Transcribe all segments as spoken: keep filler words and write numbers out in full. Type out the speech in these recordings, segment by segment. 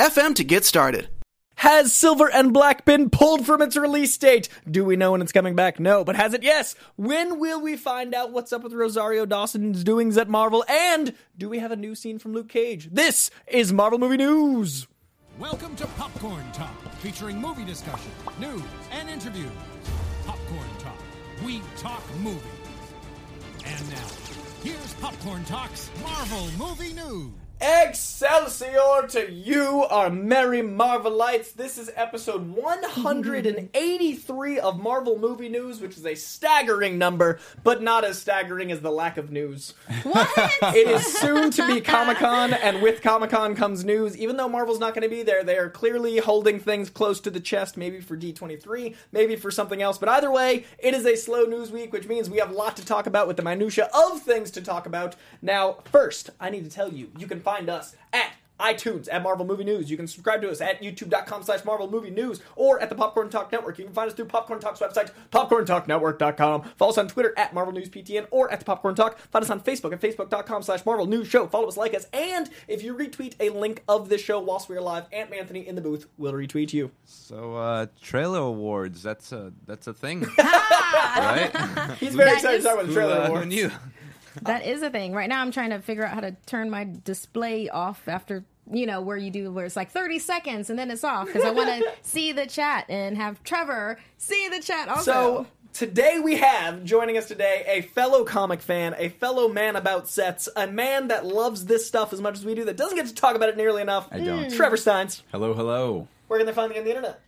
f m to get started. Has Silver and Black been pulled from its release date? Do we know when it's coming back? No. But has it? Yes. When will we find out what's up with Rosario Dawson's doings at Marvel? And do we have a new scene from Luke Cage? This is Marvel Movie News. Welcome to Popcorn Talk, featuring movie discussion, news, and interviews. Popcorn Talk. We talk movies. And now, here's Popcorn Talk's Marvel Movie News. Excelsior to you, our merry Marvelites. This is episode one hundred eighty-three of Marvel Movie News, which is a staggering number, but not as staggering as the lack of news. What? It is soon to be Comic-Con, and with Comic-Con comes news. Even though Marvel's not going to be there, they are clearly holding things close to the chest, maybe for D twenty-three, maybe for something else. But either way, it is a slow news week, which means we have a lot to talk about with the minutia of things to talk about. Now, first, I need to tell you, you can find Find us at iTunes, at Marvel Movie News. You can subscribe to us at youtube.com slash Marvel Movie News or at the Popcorn Talk Network. You can find us through Popcorn Talk's website, popcorn talk network dot com. Follow us on Twitter at Marvel News P T N or at the Popcorn Talk. Find us on Facebook at facebook.com slash Marvel News Show. Follow us, like us, and if you retweet a link of this show whilst we are live, Aunt Anthony in the booth will retweet you. So, uh, Trailer Awards, that's a, that's a thing, right? He's very that excited is- to talk about the Trailer uh, Awards. Who knew? That is a thing. Right now I'm trying to figure out how to turn my display off after, you know, where you do, where it's like thirty seconds and then it's off. Because I want to see the chat and have Trevor see the chat also. So today we have, joining us today, a fellow comic fan, a fellow man about sets, a man that loves this stuff as much as we do, that doesn't get to talk about it nearly enough. I don't. Trevor Steins. Hello, hello. Where can they find me on the internet?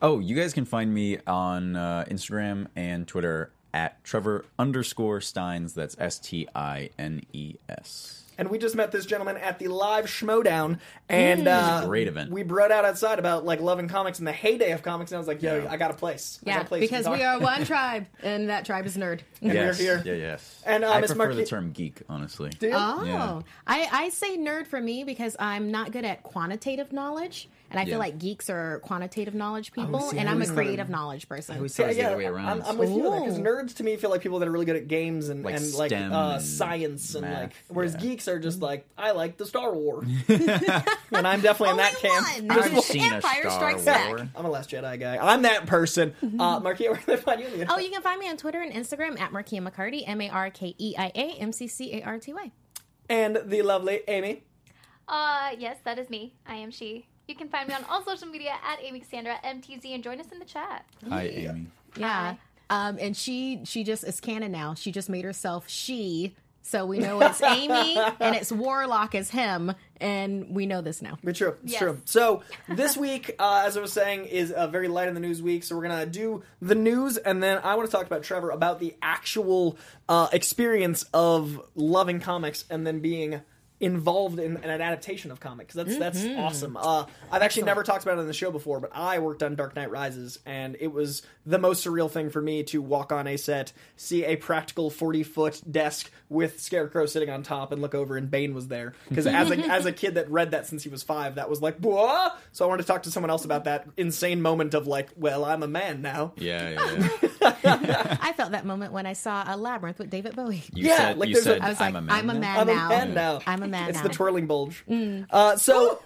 Oh, you guys can find me on uh, Instagram and Twitter at Trevor underscore Steins, that's S T I N E S. And we just met this gentleman at the live Schmodown, and uh, a great event. We brought out outside about like loving comics and the heyday of comics, and I was like, yo, yeah. I got a place. I yeah, got a place because we are one tribe, and that tribe is nerd. And yes. We're here. Yeah, yes. And, uh, I Miz prefer Mark- the term geek, honestly. Do you? Oh. Yeah. I, I say nerd for me because I'm not good at quantitative knowledge, and I yeah. feel like geeks are quantitative knowledge people, oh, see, and I'm a creative knowledge person. I always say yeah, yeah, the other way around. I'm, I'm with Ooh. you there, because nerds to me feel like people that are really good at games and like, and, like uh, science, and, and like whereas yeah. geeks are just like, I like the Star Wars. And I'm definitely in that camp. I've seen Empire Strikes Back. I'm a Last Jedi guy. I'm that person. Uh, Markia, where can they find you? Oh, you can find me on Twitter and Instagram at Markia McCarty, M A R K E I A M C C A R T Y. And the lovely Amy. Uh, yes, that is me. I am she. You can find me on all social media at Amy Cassandra M T Z and join us in the chat. Hi, Amy. Yeah. Um, and she, she just is canon now. She just made herself she... So we know it's Amy, and it's Warlock as him, and we know this now. It's true. It's yes. true. So this week, uh, as I was saying, is a very light in the news week, so we're going to do the news, and then I want to talk about, Trevor, about the actual uh, experience of loving comics and then being involved in, in an adaptation of comics. That's mm-hmm. that's awesome. Uh, I've Excellent. actually never talked about it on the show before, but I worked on Dark Knight Rises, and it was the most surreal thing for me to walk on a set, see a practical forty-foot desk with Scarecrow sitting on top, and look over, and Bane was there. Because as a, as a kid that read that since he was five, that was like, Bwah! So I wanted to talk to someone else about that insane moment of like, well, I'm a man now. Yeah, yeah, yeah. I felt that moment when I saw a Labyrinth with David Bowie. You yeah, said, like you said a, I was I'm like, a man I'm a man now. I'm a man now. I'm a man it's now. It's the twirling bulge. Mm. Uh, so,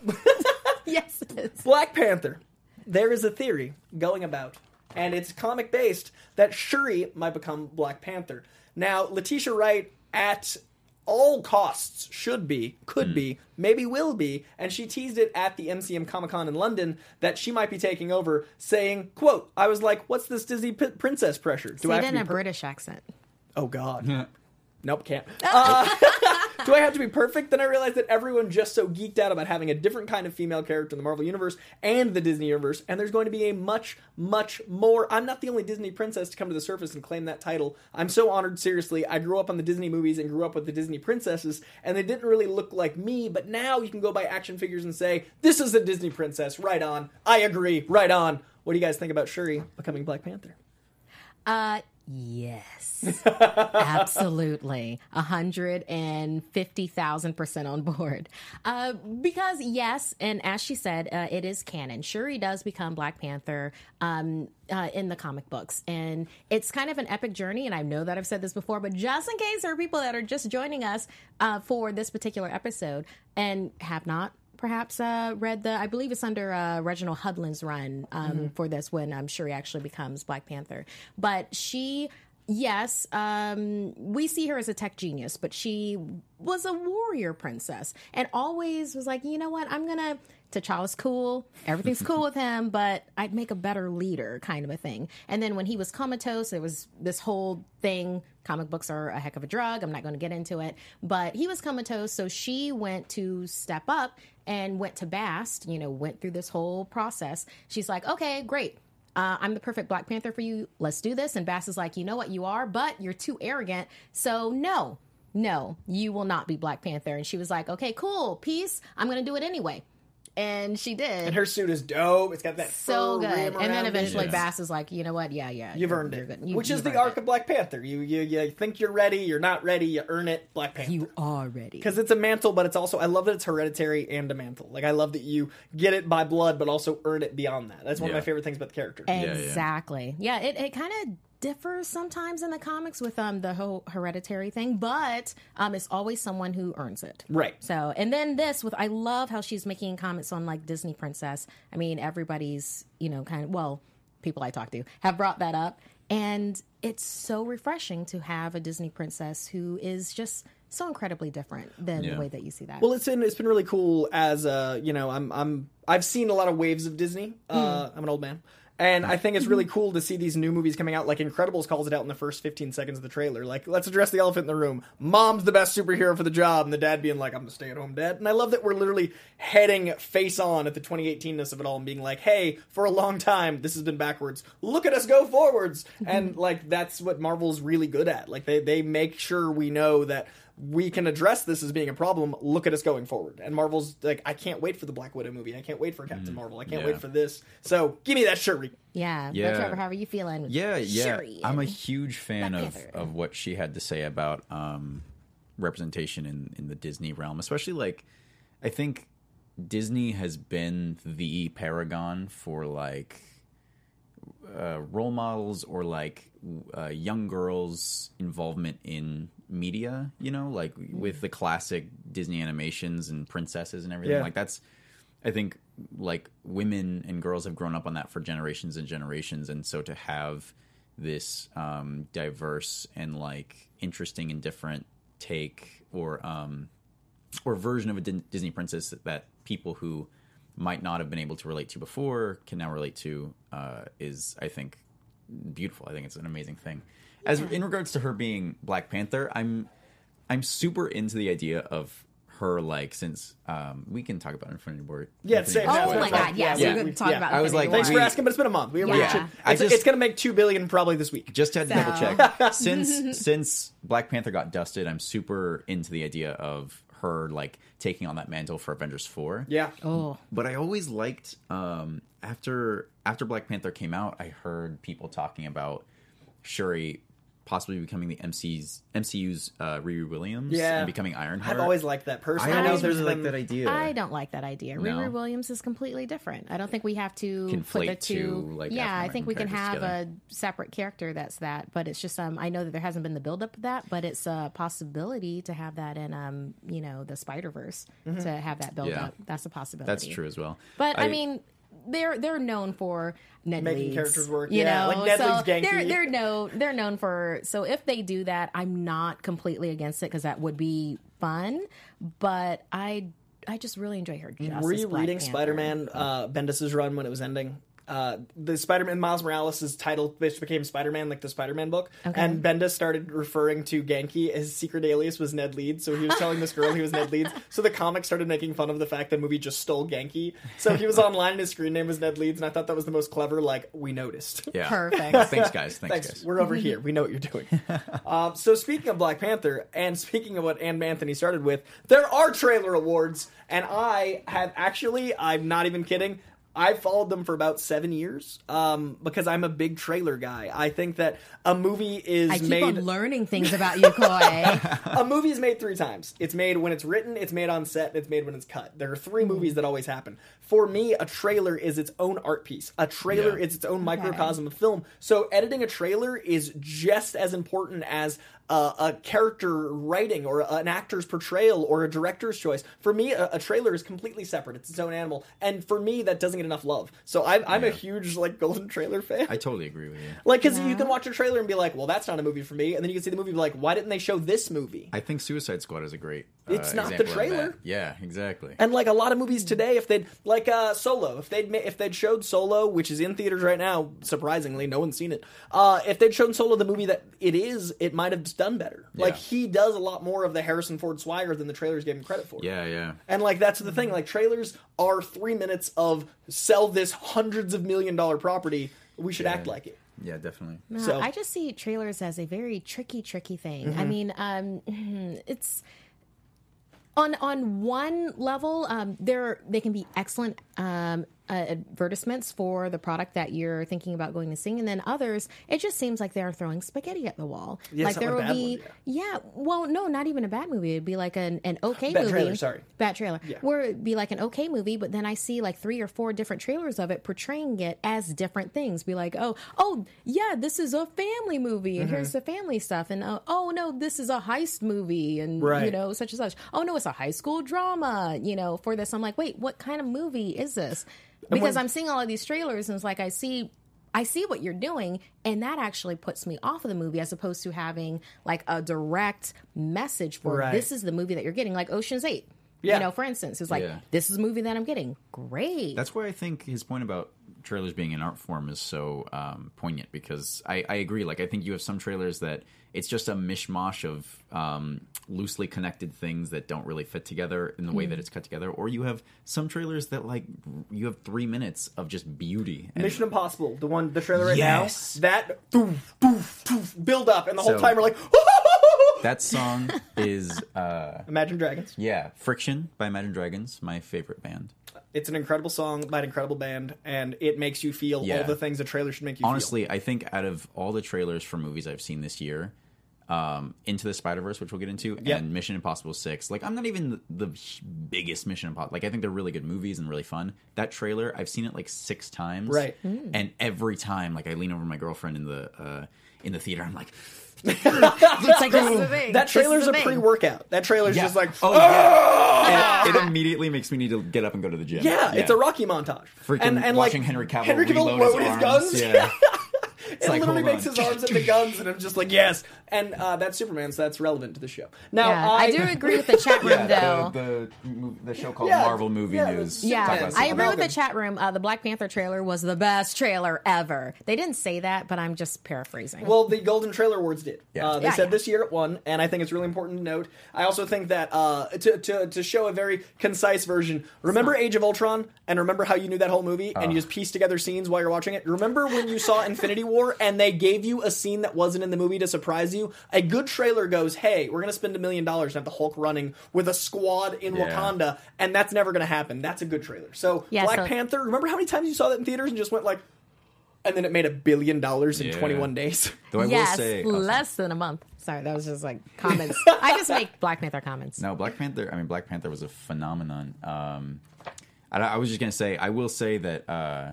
yes, it is. Black Panther. There is a theory going about, and it's comic based, that Shuri might become Black Panther. Now, Letitia Wright at all costs should be, could mm. be, maybe will be, and she teased it at the M C M Comic-Con in London that she might be taking over, saying, quote, I was like, what's this Disney p- princess pressure? Do See, I have it in a per- British accent. Oh, God. Nope, can't. Uh, Do I have to be perfect? Then I realized that everyone just so geeked out about having a different kind of female character in the Marvel Universe and the Disney Universe, and there's going to be a much, much more. I'm not the only Disney princess to come to the surface and claim that title. I'm so honored, seriously. I grew up on the Disney movies and grew up with the Disney princesses, and they didn't really look like me, but now you can go by action figures and say, this is a Disney princess, right on. I agree, right on. What do you guys think about Shuri becoming Black Panther? Uh... Yes, absolutely. one hundred fifty thousand percent on board. Uh, because yes, and as she said, uh, it is canon. Shuri does become Black Panther um, uh, in the comic books. And it's kind of an epic journey. And I know that I've said this before, but just in case there are people that are just joining us uh, for this particular episode and have not perhaps uh, read the, I believe it's under uh, Reginald Hudlin's run um, mm-hmm. for this when um, Shuri actually becomes Black Panther. But she, yes, um, we see her as a tech genius, but she was a warrior princess and always was like, you know what, I'm going to, T'Challa's cool, everything's cool with him, but I'd make a better leader kind of a thing. And then when he was comatose, there was this whole thing, comic books are a heck of a drug, I'm not going to get into it, but he was comatose, so she went to step up and went to Bast, you know, went through this whole process. She's like, okay, great. Uh, I'm the perfect Black Panther for you. Let's do this. And Bast is like, you know what, you are, but you're too arrogant. So no, no, you will not be Black Panther. And she was like, okay, cool, peace. I'm going to do it anyway. And she did. And her suit is dope. It's got that so good. And then eventually it. Bass is like, you know what? Yeah, yeah. You've earned it. You, Which is the arc it. of Black Panther. You, you you think you're ready. You're not ready. You earn it. Black Panther. You are ready. Because it's a mantle, but it's also, I love that it's hereditary and a mantle. Like, I love that you get it by blood, but also earn it beyond that. That's one yeah. of my favorite things about the character. Exactly. Yeah, yeah. yeah it, it kind of differs sometimes in the comics with um the whole hereditary thing, but um it's always someone who earns it, right? So, and then this with, I love how she's making comments on like Disney princess. I mean, everybody's, you know, kind of, well, people I talk to have brought that up, and it's so refreshing to have a Disney princess who is just so incredibly different than yeah. the way that you see that. Well, it's been it's been really cool as uh you know, I'm I'm I've seen a lot of waves of Disney. Uh, mm. I'm an old man. And I think it's really cool to see these new movies coming out. Like, Incredibles calls it out in the first fifteen seconds of the trailer. Like, let's address the elephant in the room. Mom's the best superhero for the job. And the dad being like, I'm the stay-at-home dad. And I love that we're literally heading face-on at the twenty eighteen-ness of it all and being like, hey, for a long time, this has been backwards. Look at us go forwards. And, like, that's what Marvel's really good at. Like, they, they make sure we know that we can address this as being a problem. Look at us going forward. And Marvel's like, I can't wait for the Black Widow movie. I can't wait for Captain mm, Marvel. I can't yeah. wait for this. So give me that Shuri. Yeah. yeah. Trevor, how are you feeling? Yeah, yeah. Shuri, I'm a huge fan of, of what she had to say about um, representation in, in the Disney realm. Especially, like, I think Disney has been the paragon for, like, uh, role models or, like, uh, young girls' involvement in media, you know, like with the classic Disney animations and princesses and everything. yeah. Like, that's, I think, like, women and girls have grown up on that for generations and generations, and so to have this um diverse and, like, interesting and different take or um or version of a D- Disney princess that people who might not have been able to relate to before can now relate to uh is, I think, beautiful. I think it's an amazing thing. As in regards to her being Black Panther, I'm I'm super into the idea of her, like, since um, we can talk about Infinity War. Yeah, Infinity War. Oh, oh my God, yes, yeah. we're going to talk yeah. about Infinity I was like, War. Thanks for asking, but it's been a month. We yeah. Yeah. It's, I just, it's going to make two billion dollars probably this week. Just had to so. double check. Since since Black Panther got dusted, I'm super into the idea of her, like, taking on that mantle for Avengers four. Yeah. Oh. But I always liked, um, after after Black Panther came out, I heard people talking about Shuri possibly becoming the M C's, M C U's uh, Riri Williams yeah. and becoming Ironheart. I've always liked that person. I always really like that idea. I don't like that idea. No. Riri Williams is completely different. I don't think we have to conflate put the two. two like, yeah, I think we can have together. a separate character that's that. But it's just um, I know that there hasn't been the build up of that, but it's a possibility to have that in um, you know, the Spider-Verse mm-hmm. to have that build yeah. up. That's a possibility. That's true as well. But I, I mean. They're they're known for Ned Leeds, making characters work, you yeah, know. Like Ned so Leeds, Ganke. They're they're known they're known for. So if they do that, I'm not completely against it because that would be fun. But I I just really enjoy her. Were you Black reading Panther. Spider-Man uh, Bendis's run when it was ending? Uh, the Spider-Man, Miles Morales' title became Spider-Man, like the Spider-Man book. Okay. And Bendis started referring to Ganke. His secret alias was Ned Leeds, so he was telling this girl he was Ned Leeds. So the comic started making fun of the fact that movie just stole Ganke. So he was online and his screen name was Ned Leeds, and I thought that was the most clever, like, we noticed. Yeah. Perfect. Well, thanks, guys. Thanks, thanks, guys. We're over here. We know what you're doing. Uh, so speaking of Black Panther, and speaking of what Ann Anthony started with, there are trailer awards, and I have actually, I'm not even kidding, I followed them for about seven years um, because I'm a big trailer guy. I think that a movie is made... I keep made... on learning things about you, Coy. A movie is made three times. It's made when it's written, it's made on set, and it's made when it's cut. There are three mm. movies that always happen. For me, a trailer is its own art piece. A trailer yeah. is its own microcosm okay. of film. So editing a trailer is just as important as... Uh, a character writing or an actor's portrayal or a director's choice. For me, a, a trailer is completely separate. It's its own animal. And for me, that doesn't get enough love. So I'm, I'm yeah. a huge, like, Golden Trailer fan. I totally agree with you. Like, because yeah. you can watch a trailer and be like, well, that's not a movie for me. And then you can see the movie and be like, why didn't they show this movie? I think Suicide Squad is a great uh, It's not the trailer. Yeah, exactly. And, like, a lot of movies today, if they'd, like, uh, Solo. If they'd, if they'd showed Solo, which is in theaters right now, surprisingly, no one's seen it. Uh, if they'd shown Solo the movie that it is, it might have done better. Yeah. Like, he does a lot more of the Harrison Ford swagger than the trailers gave him credit for. Yeah, yeah. And, like, that's the thing. Like, trailers are three minutes of sell this hundreds of million dollar property. We should yeah. act like it. Yeah, definitely. No, so I just see trailers as a very tricky, tricky thing. Mm-hmm. I mean, um, it's... On on one level, um, there they can be excellent um, uh, advertisements for the product that you're thinking about going to see, and then others, it just seems like they are throwing spaghetti at the wall. Yeah, like there will be, one, yeah. yeah, well, no, not even a bad movie. It'd be like an, an okay bad movie, trailer, sorry, bad trailer, yeah. where it'd be like an okay movie, but then I see like three or four different trailers of it portraying it as different things. Be like, oh, oh, yeah, this is a family movie, and mm-hmm. here's the family stuff, and uh, oh no, this is a heist movie, and right. you know, such and such. Oh no, it's a high school drama, you know, for this. I'm like, wait, what kind of movie is this? Because I'm seeing all of these trailers and it's like, I see, I see what you're doing. And that actually puts me off of the movie as opposed to having like a direct message for right. this is the movie that you're getting, like Ocean's eight, yeah. you know, for instance, it's like, yeah. this is a movie that I'm getting. Great. That's where I think his point about trailers being an art form is so um, poignant, because I, I agree. Like, I think you have some trailers that it's just a mishmash of um, loosely connected things that don't really fit together in the way mm. that it's cut together. Or you have some trailers that, like, you have three minutes of just beauty. And Mission Impossible, the one, the trailer right yes. now, that doof, doof, doof, build up, and the whole so, time we're like, that song is uh, Imagine Dragons. Yeah, Friction by Imagine Dragons, my favorite band. It's an incredible song by an incredible band, and it makes you feel yeah. all the things a trailer should make you Honestly, feel. Honestly, I think out of all the trailers for movies I've seen this year, um, Into the Spider-Verse, which we'll get into, yep. and Mission Impossible six, like, I'm not even the biggest Mission Impossible. Like, I think they're really good movies and really fun. That trailer, I've seen it, like, six times. Right. Mm. And every time, like, I lean over my girlfriend in the uh, in the theater, I'm like... it's like, this is the thing. That trailer's the a thing. pre-workout. That trailer's yeah. just like, oh, yeah. it, it immediately makes me need to get up and go to the gym. Yeah, yeah. It's a Rocky montage. Freaking and, and watching like, Henry Cavill Henry reload his, his guns. Yeah. It like, literally makes on. his arms into guns, and I'm just like, yes. And uh, that's Superman, so that's relevant to the show. Now, yeah, I... I do agree with the chat room, yeah, though. The, the, the show called yeah. Marvel Movie yeah, News. Yeah, yeah. I agree with the chat room. Uh, the Black Panther trailer was the best trailer ever. They didn't say that, but I'm just paraphrasing. Well, the Golden Trailer Awards did. Yeah. Uh, they yeah, said yeah. this year it won, and I think it's really important to note. I also think that uh, to, to, to show a very concise version, remember Age of Ultron, and remember how you knew that whole movie, uh. and you just pieced together scenes while you're watching it? Remember when you saw Infinity War? And they gave you a scene that wasn't in the movie to surprise you. A good trailer goes, hey, we're going to spend a million dollars and have the Hulk running with a squad in yeah. Wakanda, and that's never going to happen. That's a good trailer. So yeah, Black so- Panther, remember how many times you saw that in theaters and just went like, and then it made a billion dollars in yeah. twenty-one days. Though I yes, will say, oh, less than a month. Sorry, that was just like comments. I just make Black Panther comments. No, Black Panther, I mean, Black Panther was a phenomenon. Um, I, I was just going to say, I will say that... Uh,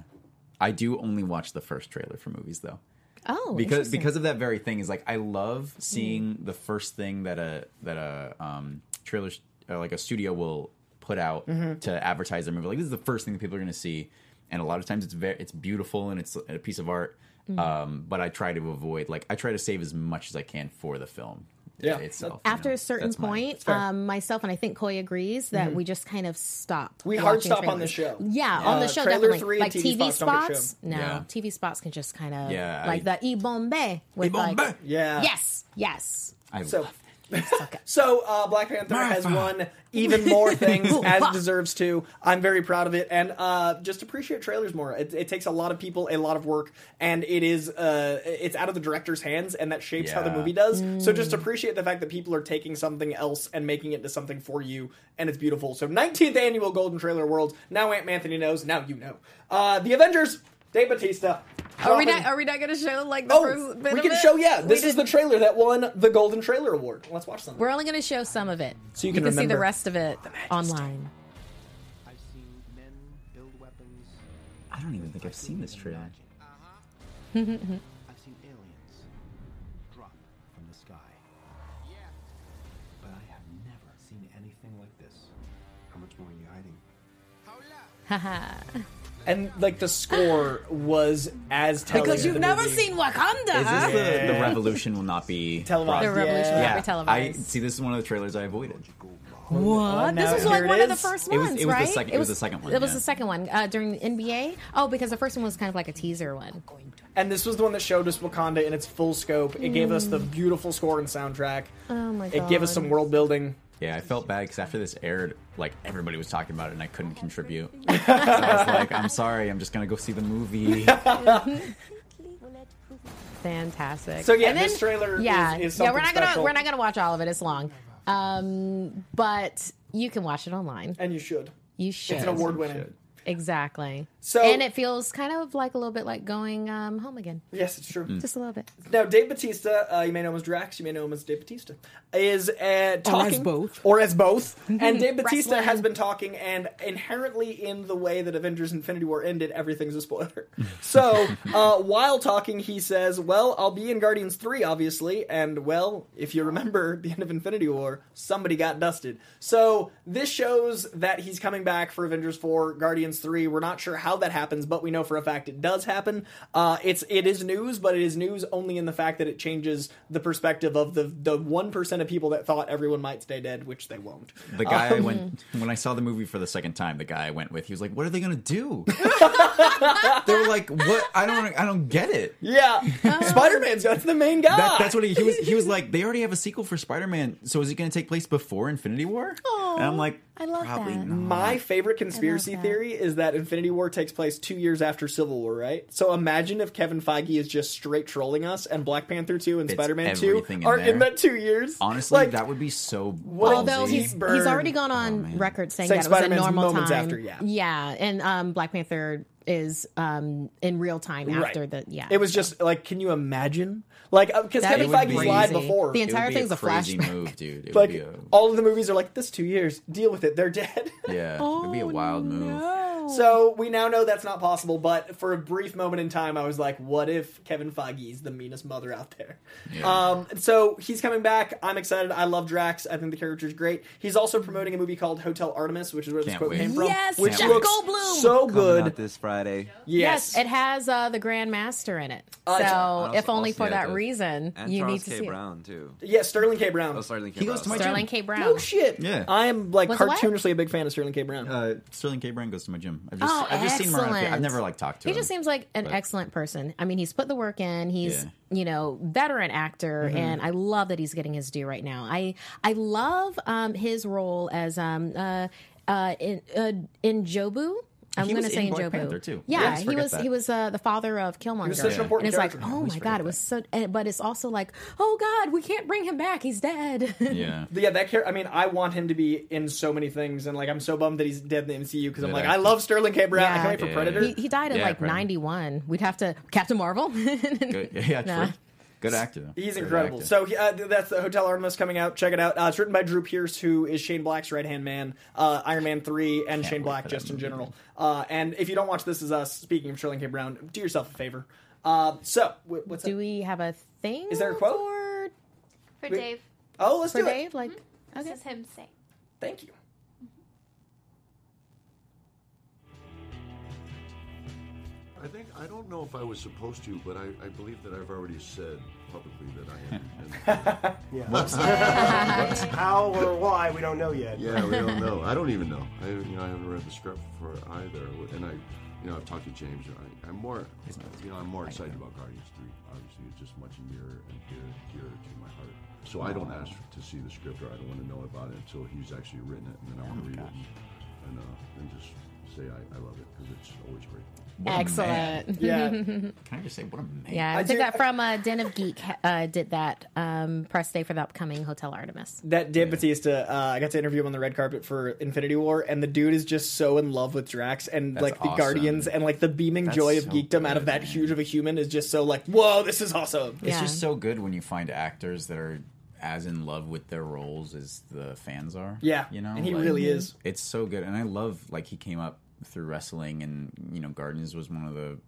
I do only watch the first trailer for movies, though. Oh, because because of that very thing is like I love seeing mm. the first thing that a that a um, trailer or like a studio will put out mm-hmm. to advertise their movie. Like, this is the first thing that people are going to see, and a lot of times it's very it's beautiful and it's a piece of art. Mm. Um, but I try to avoid like I try to save as much as I can for the film. yeah. itself. After you know, a certain point, my, um, myself and I think Koi agrees that mm-hmm. we just kind of stop. We hard stop trailers. on the show. Yeah, yeah. on the show. Uh, definitely. Three like T V, T V spots. spots no, yeah. T V spots can just kind of yeah, like I, the E Bombay with e like Bombay. yeah, yes, yes. I so, love it. Okay. So uh, Black Panther has won even more things as deserves to. I'm very proud of it, and uh, just appreciate trailers more. It, it takes a lot of people, a lot of work, and it is uh, it's out of the director's hands, and that shapes yeah. how the movie does. Mm. So just appreciate the fact that people are taking something else and making it into something for you, and it's beautiful. So nineteenth annual Golden Trailer Awards. Now Aunt Anthony knows. Now you know. Uh, the Avengers. Dave Bautista. Are we, not, are we not going to show, like, the oh, first bit we can of it? show, yeah. This is the trailer that won the Golden Trailer Award. Let's watch some. We're only going to show some of it. So you can, you can see the rest of it online. I've seen men build weapons. I don't even think I've seen this trailer. Uh-huh. I've seen aliens drop from the sky. Yeah. But I have never seen anything like this. How much more are you hiding? Haha. And, like, the score was as telling. Because you've never movie. seen Wakanda. Is this yeah. the, the revolution will not be televised. The revolution yeah. will not be televised. I, see, this is one of the trailers I avoided. What? Well, this was, like, one is. of the first ones, it was, it was right? The second, it, was, it was the second one. It was yeah. the second one uh, during the N B A. Oh, because the first one was kind of like a teaser one. And this was the one that showed us Wakanda in its full scope. It mm. gave us the beautiful score and soundtrack. Oh, my God. It gave us some world building. Yeah, I felt bad because after this aired, like, everybody was talking about it and I couldn't contribute. So I was like, I'm sorry, I'm just going to go see the movie. Fantastic. So, yeah, then, this trailer yeah, is, is something yeah, we're not special. Gonna, we're not going to watch all of it. It's long. Um, but you can watch it online. And you should. You should. It's an award-winning. Exactly. So, and it feels kind of like a little bit like going um, home again. Yes, it's true. Mm. Just a little bit. Now, Dave Bautista, uh, you may know him as Drax, you may know him as Dave Bautista, is uh, talking. Or as both. Or as both. And Dave Bautista has been talking, and inherently in the way that Avengers Infinity War ended, everything's a spoiler. So, uh, while talking, he says, well, I'll be in Guardians three, obviously, and, well, if you remember the end of Infinity War, somebody got dusted. So, this shows that he's coming back for Avengers four, Guardians three. We're not sure how that happens, but we know for a fact it does happen. Uh, it's it is news, but it is news only in the fact that it changes the perspective of the the one percent of people that thought everyone might stay dead, which they won't. The guy um, I went when I saw the movie for the second time, the guy I went with, he was like, "What are they gonna do?" They were like, "What? I don't I don't get it." Yeah, um, Spider-Man's that's the main guy. That, that's what he, he was. He was like, "They already have a sequel for Spider-Man, so is it going to take place before Infinity War?" Aww. And I'm like, I love Probably that. Not. My favorite conspiracy theory is that Infinity War takes place two years after Civil War, right? So imagine if Kevin Feige is just straight trolling us, and Black Panther two and it's Spider-Man two in are there. in that two years. Honestly, like, that would be so ballsy. Although he's, he's already gone on oh, record saying Same that it was Spider-Man's a normal moments time. After, yeah. yeah, and um, Black Panther is um, in real time after right. the... yeah. It was so. just, like, can you imagine? Like, because uh, Kevin Feige's be lied before. The entire thing's a, a flashback. Move, dude. It like, would be a... all of the movies are like, this two years, deal with it, they're dead. Yeah, oh, it'd be a wild move. No. So, we now know that's not possible, but for a brief moment in time, I was like, what if Kevin Feige's the meanest mother out there? Yeah. Um, so, he's coming back. I'm excited. I love Drax. I think the character's great. He's also promoting a movie called Hotel Artemis, which is where this quote wait. came from. Yes, which Jeff looks Goldblum. so good. Coming out this Friday. Yes. yes, it has uh, the Grand Master in it. Uh, so, also, if only for that reason, and you Charles need to K. see Brown, it. Too. Yeah, Sterling K. Brown. Oh, Sterling K. He Brown. goes to my Sterling gym. K. Brown. No shit. Yeah, I am like Was cartoonishly a big fan of Sterling K. Brown. Uh, Sterling K. Brown goes to my gym. I've just, oh, I've just seen him around. I've never like talked to he him. He just seems like an but... excellent person. I mean, he's put the work in. He's yeah. you know veteran actor, mm-hmm. and I love that he's getting his due right now. I I love um, his role as um uh, uh in uh, N'Jobu. I'm going to say N'Jobu too. Yeah, he was that. he was uh, the father of Killmonger. He was such an important and it's character. like, oh my god, that. it was so. And, but it's also like, oh god, we can't bring him back. He's dead. Yeah, yeah. That character. I mean, I want him to be in so many things, and like, I'm so bummed that he's dead in the M C U because yeah, I'm like, I love Sterling K. Brown. Yeah. I can't wait for yeah. Predator. He, he died in yeah, like ninety-one. We'd have to Captain Marvel. Good. Yeah, nah. true. Good actor. He's Good incredible. Actor. So uh, that's the Hotel Artemis coming out. Check it out. Uh, it's written by Drew Pearce, who is Shane Black's right-hand man, uh, Iron Man three, and Can't Shane Black just in general. Uh, and if you don't watch This Is Us, speaking of Sterling K. Brown, do yourself a favor. Uh, so, what's Do up? we have a thing? Is there a quote? For, for we... Dave. Oh, let's for do Dave, it. Like, mm-hmm. okay. This is him saying. Thank you. I think, I don't know if I was supposed to, but I, I believe that I've already said publicly that I am. Yeah. What's, what's how or why, we don't know yet. Yeah, we don't know. I don't even know. I, you know, I haven't read the script for either. And I, you know, I've talked to James. I, I'm more, you know, I'm more excited about Guardians three. Obviously, it's just much nearer and dearer, dearer to my heart. So I don't ask to see the script, or I don't want to know about it until he's actually written it, and then I want to read it and, uh, and just say I, I love it, because it's always great. What Excellent. Yeah. Can I just say, what a man. Yeah, I took that from uh, Den of Geek, uh, did that um, press day for the upcoming Hotel Artemis. That Dave Bautista, uh, I got to interview him on the red carpet for Infinity War, and the dude is just so in love with Drax and, That's like, the awesome. Guardians, and, like, the beaming That's joy of so geekdom good, out of that man. Huge of a human is just so, like, whoa, this is awesome. It's yeah. just so good when you find actors that are as in love with their roles as the fans are. Yeah. You know? And he like, really is. It's so good. And I love, like, he came up through wrestling, and, you know, Guardians was one of the,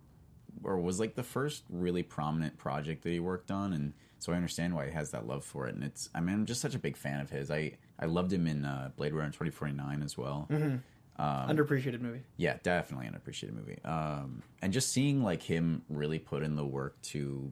or was like the first really prominent project that he worked on, and so I understand why he has that love for it. And it's, I mean, I'm just such a big fan of his. I, I loved him in uh, Blade Runner twenty forty-nine as well. Mm-hmm. Um, underappreciated movie. Yeah, definitely underappreciated movie. Um, and just seeing like him really put in the work to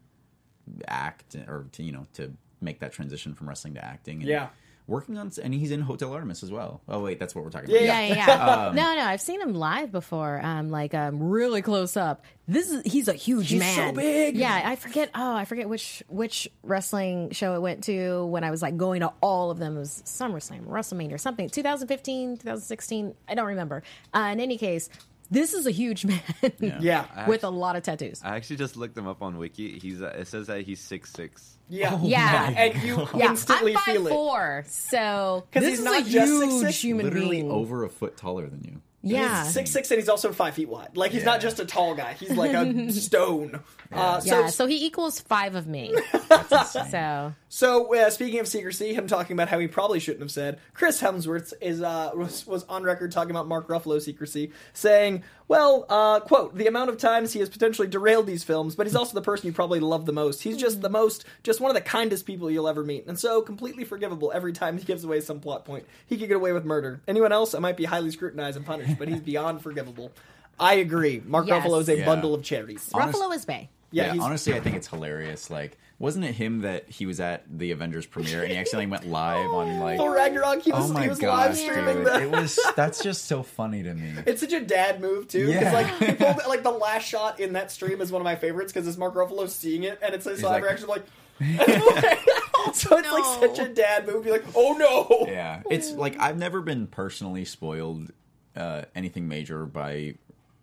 act, or to, you know, to make that transition from wrestling to acting. And, yeah. Working on, and he's in Hotel Artemis as well. Oh wait, that's what we're talking about. Yeah, yeah, yeah. yeah. Um, no, no, I've seen him live before. Um, like um, really close up. This is he's a huge he's man. He's so big. Yeah, I forget. Oh, I forget which which wrestling show it went to when I was like going to all of them. It was SummerSlam, WrestleMania, or something. twenty fifteen, twenty sixteen. I don't remember. Uh, in any case, this is a huge man. Yeah, yeah. with actually, a lot of tattoos. I actually just looked him up on Wiki. He's uh, it says that he's six six. Yeah, oh yeah, and you yeah. instantly I'm feel it. Four, so because he's is not a just huge six, six, human literally being, over a foot taller than you. Yeah, he's six six, and he's also five feet wide. Like he's yeah. not just a tall guy; he's like a stone. Yeah. Uh, so, yeah, so he equals five of me. That's insane. So, so uh, speaking of secrecy, him talking about how he probably shouldn't have said. Chris Hemsworth is uh, was, was on record talking about Mark Ruffalo's secrecy, saying, "Well, uh, quote, the amount of times he has potentially derailed these films, but he's also the person you probably love the most. He's just the most, just one of the kindest people you'll ever meet, and so completely forgivable every time he gives away some plot point. He could get away with murder. Anyone else, I might be highly scrutinized and punished, but he's beyond forgivable." I agree. Mark yes. Ruffalo is a yeah. bundle of charities. Honest- Ruffalo is bae. Yeah, yeah honestly, I think it's hilarious. Like, wasn't it him that he was at the Avengers premiere and he accidentally went live oh, on like Thor Ragnarok? He was, oh my he was gosh, live streaming dude. That. It was that's just so funny to me. It's such a dad move too. Yeah. Like he pulled, like the last shot in that stream is one of my favorites because it's Mark Ruffalo seeing it and it's his live like, reaction like. So it's no. like such a dad move. Be like, oh no. Yeah, it's like I've never been personally spoiled uh, anything major by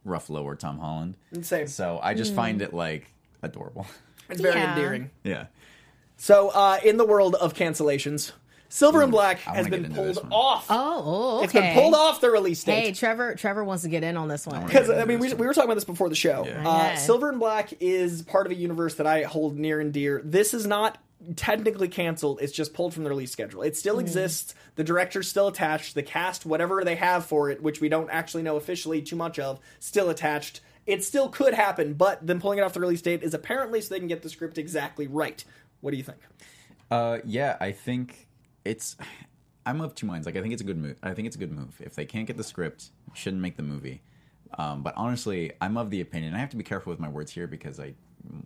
Ruffalo or Tom Holland. Same. So I just mm. find it like adorable. It's very yeah. endearing. Yeah. So uh, in the world of cancellations, Silver Ooh, and Black has been pulled off. Oh, oh, okay. It's been pulled off the release date. Hey, Trevor Trevor wants to get in on this one. Because, I, I mean, we, we were talking about this before the show. Yeah. Uh, Silver and Black is part of a universe that I hold near and dear. This is not technically canceled, it's just pulled from the release schedule. It still mm. exists, the director's still attached, the cast, whatever they have for it, which we don't actually know officially too much of, still attached. It still could happen, but then pulling it off the release date is apparently so they can get the script exactly right. What do you think? Uh, yeah, I think it's... I'm of two minds. Like, I think it's a good move. I think it's a good move. If they can't get the script, shouldn't make the movie. Um, but honestly, I'm of the opinion. I have to be careful with my words here because I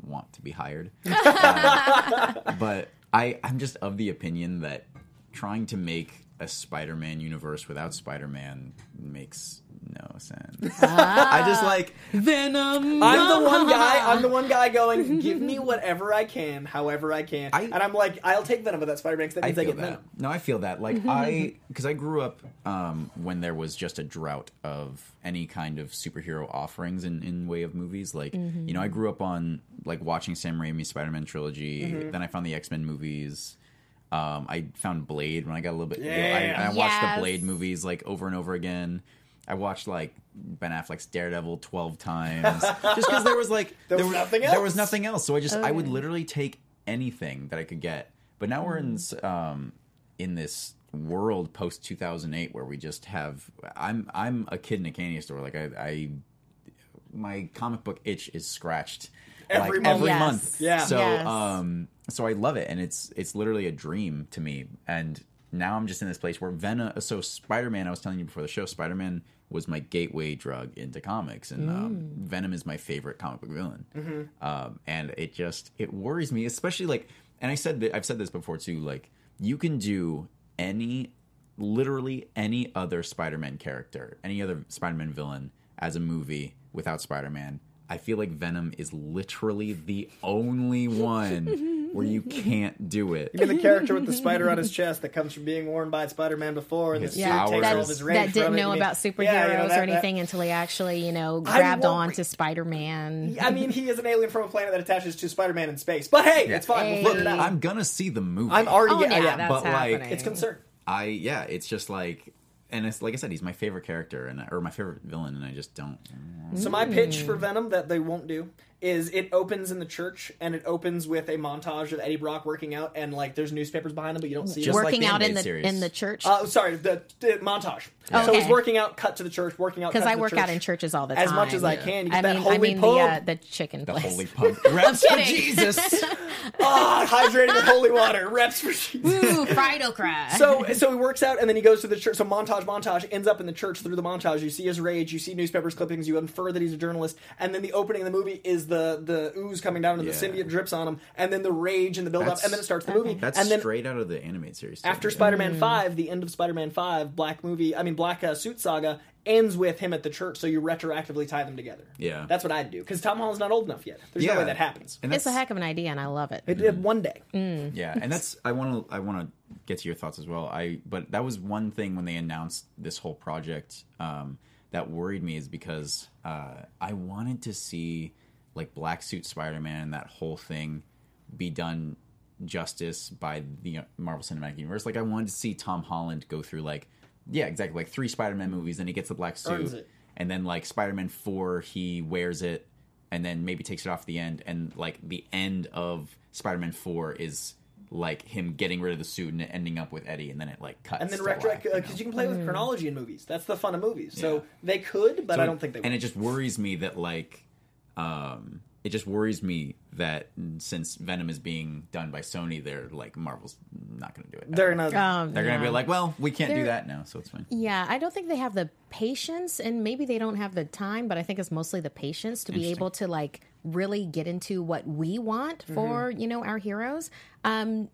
want to be hired. uh, but I, I'm just of the opinion that trying to make a Spider-Man universe without Spider-Man makes no sense. Ah. I just like Venom. I'm the one guy. I'm the one guy going, give me whatever I can, however I can, I, and I'm like, I'll take Venom without Spider-Man. That means I, I get that. Venom. No, I feel that. Like I, because I grew up um, when there was just a drought of any kind of superhero offerings in, in way of movies. Like mm-hmm. you know, I grew up on like watching Sam Raimi's Spider-Man trilogy. Mm-hmm. Then I found the X-Men movies. Um, I found Blade when I got a little bit... Yeah. I, I watched yes. the Blade movies, like, over and over again. I watched, like, Ben Affleck's Daredevil twelve times. Just because there was, like... there, there was nothing else. There was nothing else. So I just... Okay. I would literally take anything that I could get. But now we're in um, in this world post-two thousand eight where we just have... I'm I'm a kid in a candy store. Like, I... I my comic book itch is scratched. Every like, month. Every yes. month. Yeah. So, yes. um... So I love it, and it's it's literally a dream to me. And now I'm just in this place where Venom. So Spider-Man, I was telling you before the show, Spider-Man was my gateway drug into comics, and mm. um, Venom is my favorite comic book villain. Mm-hmm. Um, and it just it worries me, especially like, and I said that, I've said this before too. Like, you can do any, literally any other Spider-Man character, any other Spider-Man villain as a movie without Spider-Man. I feel like Venom is literally the only one where you can't do it. You mean the character with the spider on his chest that comes from being worn by Spider-Man before, and his the suit yeah, takes all of his range. That didn't from know it. about superheroes yeah, you know, that, or anything that. until he actually, you know, grabbed on to Spider-Man. I mean, he is an alien from a planet that attaches to Spider-Man in space. But hey, yeah. it's fine. Hey. We'll figure it out. I'm gonna see the movie. I'm already. Oh, yeah, yeah, that's but happening. Like, it's concerned. I yeah, it's just like. And it's like I said, he's my favorite character, and or my favorite villain, and I just don't. So my pitch for Venom that they won't do is it opens in the church, and it opens with a montage of Eddie Brock working out, and like there's newspapers behind him, but you don't see just it. Working like out in the series. in the church. Uh, sorry, the, the montage. Yeah. Okay. So he's working out, cut to the church, working out. Because I work church. out in churches all the time, as much as yeah. I can. You get I mean, that holy I mean pump. the uh, the chicken place. The holy pump. Reps for Jesus. Ah, oh, hydrated with holy water. Reps for Jesus. Ooh, Frido cry. So so he works out, and then he goes to the church. So montage. Montage ends up in the church. Through the montage, you see his rage, you see newspapers clippings, you infer that he's a journalist, and then the opening of the movie is the the ooze coming down and yeah. the symbiote drips on him, and then the rage and the build that's, up, and then it starts the movie. That's and then, straight out of the animated series. Too, after yeah. Spider-Man five, the end of Spider-Man five, Black movie, I mean Black uh, Suit Saga ends with him at the church, so you retroactively tie them together. Yeah, that's what I'd do, because Tom Holland's not old enough yet. There's yeah. no way that happens. And it's a heck of an idea, and I love it. It did mm. one day. Mm. Yeah, and that's I want to I want to get to your thoughts as well. I but that was one thing when they announced this whole project um, that worried me, is because uh, I wanted to see like Black Suit Spider-Man and that whole thing be done justice by the Marvel Cinematic Universe. Like I wanted to see Tom Holland go through like. Yeah, exactly. Like three Spider-Man movies, then he gets the black suit, and then like Spider-Man four, he wears it, and then maybe takes it off at the end, and like the end of Spider-Man four is like him getting rid of the suit and ending up with Eddie, and then it like cuts. And then retroact because you, know? you can play with chronology in movies. That's the fun of movies. So yeah. they could, but so I don't it, think they. would. And it just worries me that like, um, it just worries me that since Venom is being done by Sony, they're like Marvel's not going to do it. They're not. Um, they're yeah. going to be like, well, we can't they're, do that now, so it's fine. Yeah, I don't think they have the patience, and maybe they don't have the time, but I think it's mostly the patience to be able to like really get into what we want for mm-hmm. you know our heroes. Um,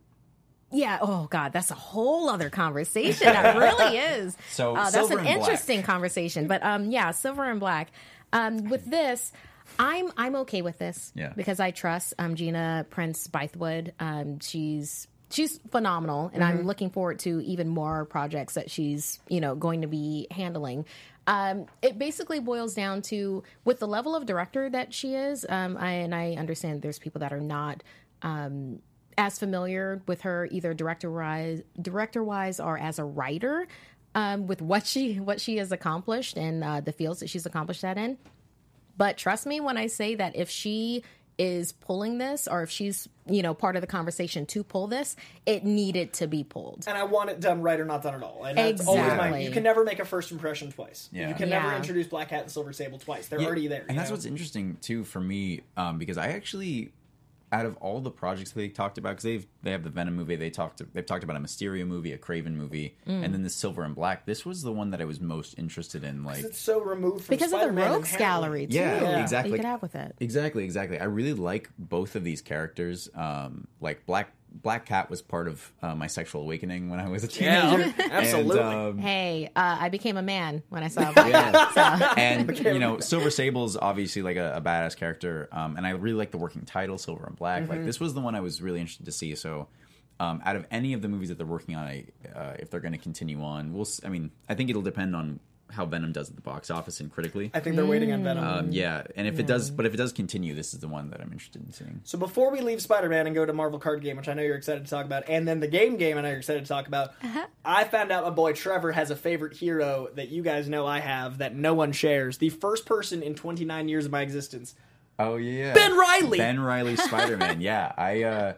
yeah. Oh God, that's a whole other conversation. That really is. So uh, that's an interesting black. conversation. But um, yeah, Silver and Black. Um, with this. I'm I'm okay with this yeah. because I trust um, Gina Prince Bythewood. Um, she's she's phenomenal, and mm-hmm. I'm looking forward to even more projects that she's you know going to be handling. Um, it basically boils down to with the level of director that she is, um, I, and I understand there's people that are not um, as familiar with her either director wise, director wise, or as a writer um, with what she what she has accomplished and uh, the fields that she's accomplished that in. But trust me when I say that if she is pulling this, or if she's, you know, part of the conversation to pull this, it needed to be pulled. And I want it done right or not done at all. And that's exactly. always my, you can never make a first impression twice. Yeah. You can yeah. never introduce Black Hat and Silver Sable twice. They're yeah. already there. And that's know? what's interesting, too, for me, um, because I actually, out of all the projects they talked about, because they've they have the Venom movie, they talked to, they've talked about a Mysterio movie, a Craven movie, mm. and then the Silver and Black. This was the one that I was most interested in, like it's so removed from because Spider-Man of the Rogues Gallery, too. Yeah, yeah. exactly. You could have with it. Exactly, exactly. I really like both of these characters. Um, like Black Black Cat was part of uh, my sexual awakening when I was a teenager. Yeah, absolutely. And, um, hey, uh, I became a man when I saw Black Cat. Yeah. So. And, you know, Silver Sable's obviously like a, a badass character. Um, and I really like the working title, Silver and Black. Mm-hmm. Like, this was the one I was really interested to see. So, um, out of any of the movies that they're working on, I, uh, if they're going to continue on, we'll, I mean, I think it'll depend on how Venom does at the box office and critically. I think they're mm. waiting on Venom. Um, yeah, and if yeah. it does, but if it does continue, this is the one that I'm interested in seeing. So before we leave Spider-Man and go to Marvel Card Game, which I know you're excited to talk about, and then the game game I know you're excited to talk about, uh-huh. I found out my boy Trevor has a favorite hero that you guys know I have that no one shares. The first person in twenty-nine years of my existence. Oh, yeah. Ben Reilly! Ben Reilly Spider-Man, yeah. I uh,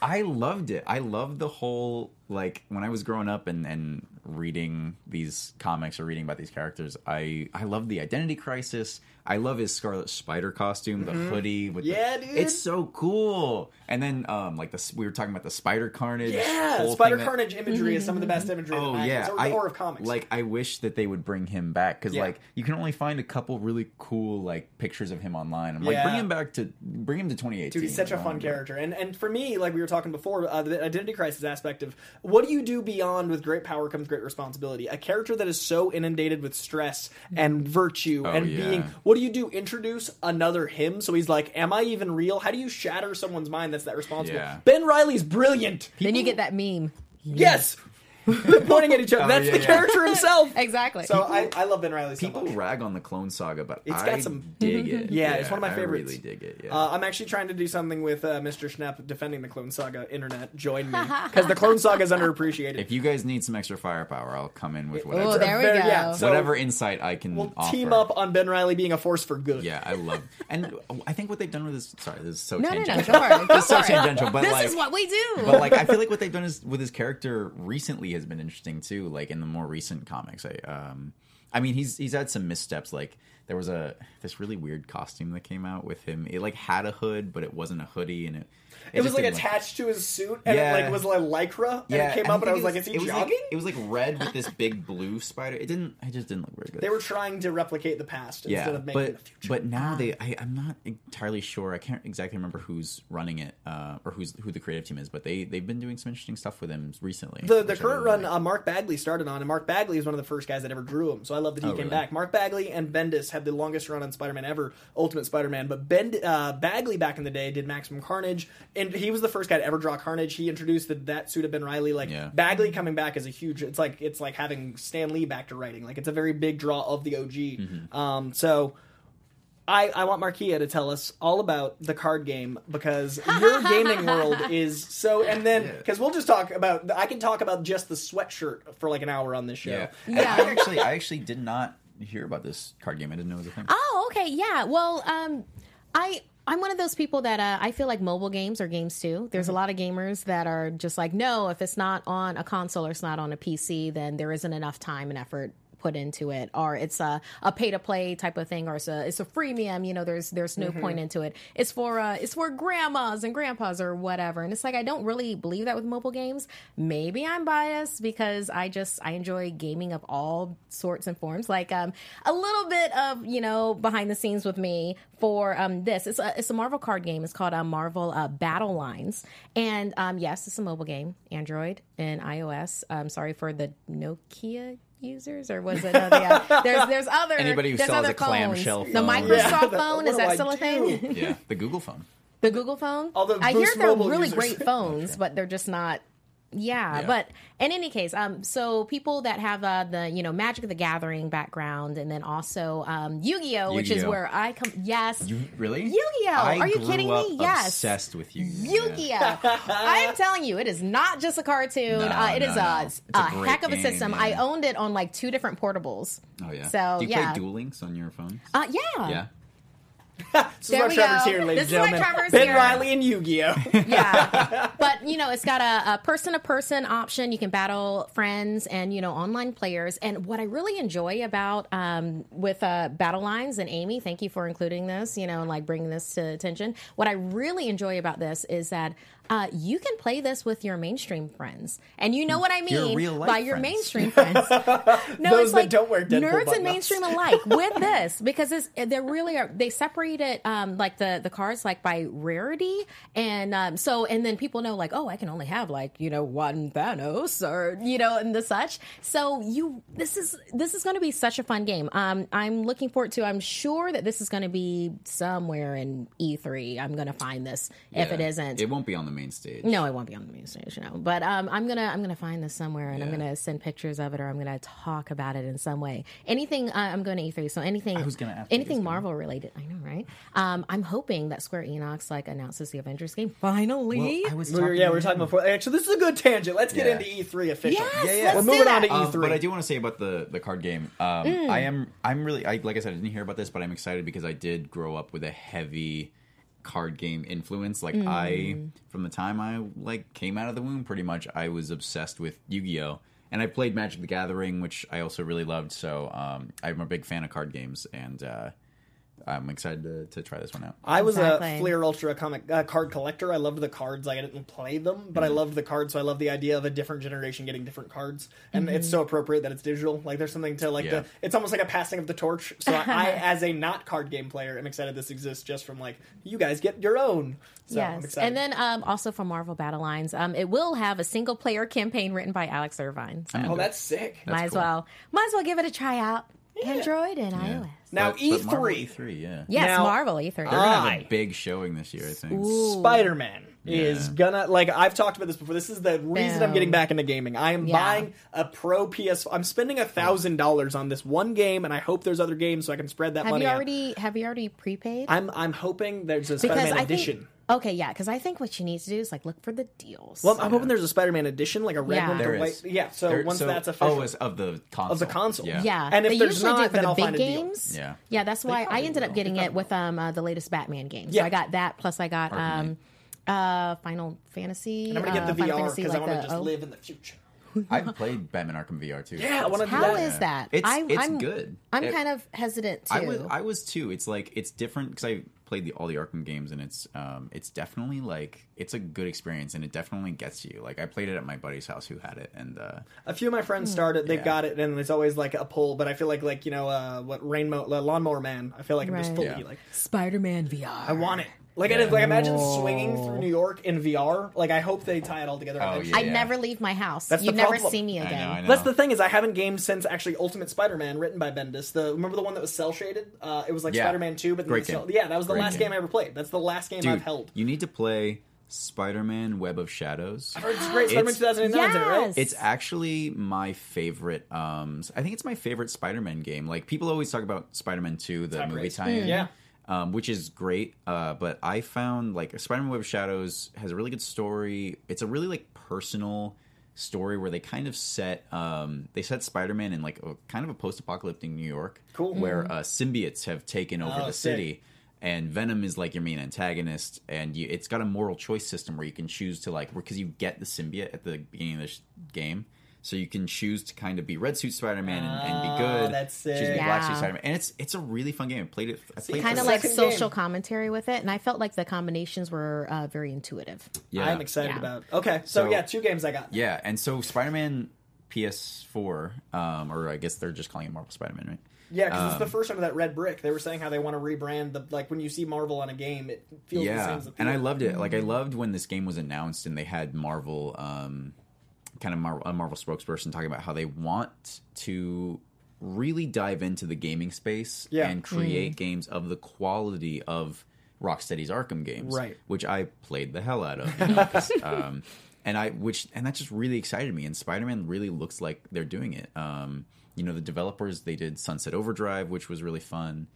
I loved it. I loved the whole, like, when I was growing up and, and reading these comics or reading about these characters. I, I love the identity crisis. I love his Scarlet Spider costume, the mm-hmm. hoodie. With yeah, the, dude. It's so cool. And then, um, like, the we were talking about the Spider Carnage. Yeah, Spider Carnage that, imagery mm-hmm. is some of the best imagery oh, in the yeah. or, I, or of comics. Like, I wish that they would bring him back, because, yeah. like, you can only find a couple really cool, like, pictures of him online. I'm yeah. like, bring him back to, bring him to twenty eighteen. Dude, he's such a fun know? character. And, and for me, like we were talking before, uh, the identity crisis aspect of what do you do beyond with great power comes great responsibility? A character that is so inundated with stress and virtue oh, and yeah. being... What do you do? Introduce another him? So he's like, am I even real? How do you shatter someone's mind that's that responsible? Yeah. Ben Reilly's brilliant. People... Then you get that meme. Yes! They're pointing at each other. Oh, that's yeah, the yeah. character himself. Exactly. So people, I, I love Ben Reilly so People much. rag on the Clone Saga, but it's I got some, dig it. Yeah, yeah, it's one of my I favorites. I really dig it, yeah. Uh, I'm actually trying to do something with uh, Mister Schnapp defending the Clone Saga internet. Join me. Because the Clone Saga is underappreciated. If you guys need some extra firepower, I'll come in with whatever. Oh, there we go. Yeah, so whatever insight I can we'll offer. We'll team up on Ben Reilly being a force for good. Yeah, I love And I think what they've done with this... Sorry, this is so no, tangential. No, no, no. This is so tangential. But this like, is what we do. But like, I feel like what they've done is with his character recently has been interesting too, like in the more recent comics. I um I mean he's he's had some missteps. Like there was a this really weird costume that came out with him. It like had a hood, but it wasn't a hoodie, and it it, it was like attached like, to his suit, and yeah. it like was like lycra, and yeah. it came and up, I and I was, was like, is he it jogging? Was like, it was like red with this big blue spider. It didn't. It just didn't look very good. They were trying to replicate the past yeah, instead of making but, the future. But now they, I, I'm not entirely sure. I can't exactly remember who's running it uh, or who's who the creative team is. But they they've been doing some interesting stuff with him recently. The the current run, uh, Mark Bagley started on, and Mark Bagley is one of the first guys that ever drew him. So I love that he oh, came really? back. Mark Bagley and Bendis had the longest run on Spider-Man ever, Ultimate Spider-Man. But Ben uh, Bagley back in the day did Maximum Carnage. And he was the first guy to ever draw Carnage. He introduced the, that suit of Ben Reilly. Like yeah. Bagley coming back is a huge. It's like it's like having Stan Lee back to writing. Like it's a very big draw of the O G. Mm-hmm. Um, so I I want Markia to tell us all about the card game, because your gaming world is so. And then because we'll just talk about. I can talk about just the sweatshirt for like an hour on this show. Yeah, yeah. I, I actually I actually did not hear about this card game. I didn't know it was a thing. Oh, okay, yeah. Well, um, I. I'm one of those people that uh, I feel like mobile games are games too. There's mm-hmm. a lot of gamers that are just like, no, if it's not on a console or it's not on a P C, then there isn't enough time and effort put into it, or it's a, a pay to play type of thing, or it's a it's a freemium. You know, there's there's no mm-hmm. point into it. It's for uh, it's for grandmas and grandpas or whatever. And it's like I don't really believe that with mobile games. Maybe I'm biased because I just I enjoy gaming of all sorts and forms. Like um, a little bit of you know behind the scenes with me for um this. It's a it's a Marvel card game. It's called a uh, Marvel uh, Battle Lines. And um yes, it's a mobile game, Android and iOS. I'm sorry for the Nokia users, or was it? Uh, the, uh, there's there's other anybody who sells a clamshell phone. The Microsoft yeah. phone, is that still a thing? Yeah, the Google phone. The Google phone. Although I hear they're really users. great phones, okay. but they're just not. Yeah, yeah, but in any case, um, so people that have uh, the you know Magic the Gathering background, and then also um, Yu-Gi-Oh, Yu-Gi-Oh, which is where I come. Yes, you, really, Yu-Gi-Oh. I Are you grew kidding up me? Yes, obsessed with Yu-Gi-Oh. Yu-Gi-Oh. I'm telling you, it is not just a cartoon. No, uh, it no, is no. a, it's a, a heck of a system. Game, yeah. I owned it on like two different portables. Oh yeah. So do you yeah. play Duel Links on your phone? Uh, yeah. Yeah. This there is why Trevor's go. here, ladies and gentlemen. Ben here. Reilly and Yu-Gi-Oh! Yeah. But, you know, it's got a, a person-to-person option. You can battle friends and, you know, online players. And what I really enjoy about um, with uh, Battle Lines, and Amy, thank you for including this, you know, and, like, bringing this to attention. What I really enjoy about this is that Uh, you can play this with your mainstream friends, and you know what I mean your by your friends. mainstream friends. No, Those it's like don't wear nerds and mainstream alike with this, because it's, they really are. They separate it um, like the, the cards like by rarity, and um, so and then people know like, oh, I can only have like you know one Thanos or you know and the such. So you this is this is going to be such a fun game. Um, I'm looking forward to. I'm sure that this is going to be somewhere in E three. I'm going to find this yeah, if it isn't. It won't be on the main. stage. No, it won't be on the main stage, you know. But um, I'm gonna I'm gonna find this somewhere, and yeah. I'm gonna send pictures of it, or I'm gonna talk about it in some way. Anything uh, I'm going to E three, so anything I was gonna ask anything Marvel gonna... related. I know, right? Um, I'm hoping that Square Enix like announces the Avengers game finally. Well, I was we're, yeah, we were talking before. Actually, this is a good tangent. Let's get yeah. into E three officially. Yes, yeah, yeah. Let's we're moving on to E three. Um, but I do want to say about the the card game. Um, mm. I am I'm really I, like I said I didn't hear about this, but I'm excited because I did grow up with a heavy card game influence. Like mm. I from the time I like came out of the womb pretty much I was obsessed with Yu-Gi-Oh, And I played Magic the Gathering, which I also really loved. So um, I'm a big fan of card games, and uh, I'm excited to, to try this one out. I was exactly. a Fleer Ultra comic uh, card collector. I loved the cards. I didn't play them, but mm-hmm. I loved the cards. So I love the idea of a different generation getting different cards. And mm-hmm. it's so appropriate that it's digital. Like, there's something to, like, yeah. the, it's almost like a passing of the torch. So I, I, as a not card game player, am excited this exists just from, like, you guys get your own. So yes. I'm excited. And then um, also from Marvel Battle Lines, um, it will have a single player campaign written by Alex Irvine. So. Oh, that's sick. That's Might cool. as well. Might as well give it a try out. Yeah. Android and yeah. iOS. Now but, E three. But Marvel E three, yeah. Yes, now, Marvel E three. They're going to have a big showing this year, I think. Ooh. Spider-Man yeah. is going to, like, I've talked about this before. This is the reason Boom. I'm getting back into gaming. I am yeah. buying a pro P S four. I'm spending one thousand dollars on this one game, and I hope there's other games so I can spread that have money you already, out. Have you already prepaid? I'm I'm hoping there's a Spider-Man edition. Think, okay, yeah, because I think what you need to do is, like, look for the deals. Well, I'm yeah. hoping there's a Spider-Man edition, like a red yeah. one. There is. White. Yeah, so there, once so, that's official. Oh, it's of the console. Of the console. Yeah. yeah. And if they there's usually not, do for then the I'll big find games. A deal. Yeah. Yeah, that's why I ended will. up getting it with um uh, the latest Batman game. Yeah. So I got that, plus I got um uh Final Fantasy. And I'm going to get the uh, V R, because like I want to just oh. live in the future. I've played Batman Arkham V R, too. Yeah, I want to do that. How is that? It's, I, it's I'm, good. I'm it, kind of hesitant, too. I was, I was too. It's, like, it's different, because I played the, all the Arkham games, and it's um, it's definitely, like, it's a good experience, and it definitely gets you. Like, I played it at my buddy's house who had it, and... Uh, a few of my friends started, they yeah. got it, and it's always, like, a pull, but I feel like, like you know, uh, what, Rainmo- Lawnmower Man, I feel like right. I'm just fully, yeah. like... Spider-Man V R. I want it. Like, yeah. I did, like, imagine Whoa. swinging through New York in V R. Like, I hope they tie it all together. Oh, yeah, I yeah. never leave my house. That's you never see me again. I know, I know. That's the thing is, I haven't gamed since actually Ultimate Spider-Man, written by Bendis. The remember the one that was cel shaded? Uh, it was like yeah. Spider-Man two, but then the cel- yeah, that was the Great last game. game I ever played. That's the last game Dude, I've held. You need to play Spider-Man Web of Shadows. I heard it's great. Spider-Man two thousand nine is yes. it, right? It's actually my favorite, um, I think it's my favorite Spider-Man game. Like, people always talk about Spider-Man two, the movie tie-in. Mm. Yeah. Um, which is great, uh, but I found, like, Spider-Man Web of Shadows has a really good story. It's a really, like, personal story where they kind of set, um, they set Spider-Man in, like, a, kind of a post-apocalyptic New York. Cool. Where uh, symbiotes have taken over oh, the sick. city, and Venom is, like, your main antagonist, and you, it's got a moral choice system where you can choose to, like, because you get the symbiote at the beginning of this game. So you can choose to kind of be Red Suit Spider-Man and, and be good. Oh, that's it. Choose to be yeah. Black Suit Spider-Man. And it's it's a really fun game. I played it. I played kind of like social game. commentary with it. And I felt like the combinations were uh, very intuitive. Yeah. I'm excited yeah. about it. Okay. So, so, yeah, two games I got. Yeah. And so Spider-Man P S four, um, or I guess they're just calling it Marvel Spider-Man, right? Yeah, because um, it's the first one of that red brick. They were saying how they want to rebrand the, like, when you see Marvel on a game, it feels yeah. the same as the people. And I loved it. Like, I loved when this game was announced and they had Marvel... Um, kind of Marvel, a Marvel spokesperson talking about how they want to really dive into the gaming space yeah. and create mm. games of the quality of Rocksteady's Arkham games, right. which I played the hell out of. You know, um, and I, which, and that just really excited me. And Spider-Man really looks like they're doing it. Um, you know, the developers, they did Sunset Overdrive, which was really fun.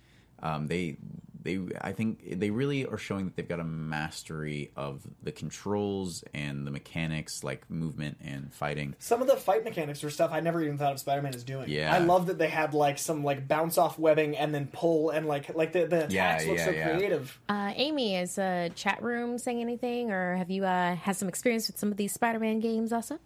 Um, they, they, I think they really are showing that they've got a mastery of the controls and the mechanics, like movement and fighting. Some of the fight mechanics are stuff I never even thought of Spider-Man as doing. Yeah, I love that they had like some like bounce off webbing and then pull and like like the, the attacks yeah, look yeah, so yeah. creative. Uh, Amy, is the chat room saying anything, or have you uh, had some experience with some of these Spider-Man games also?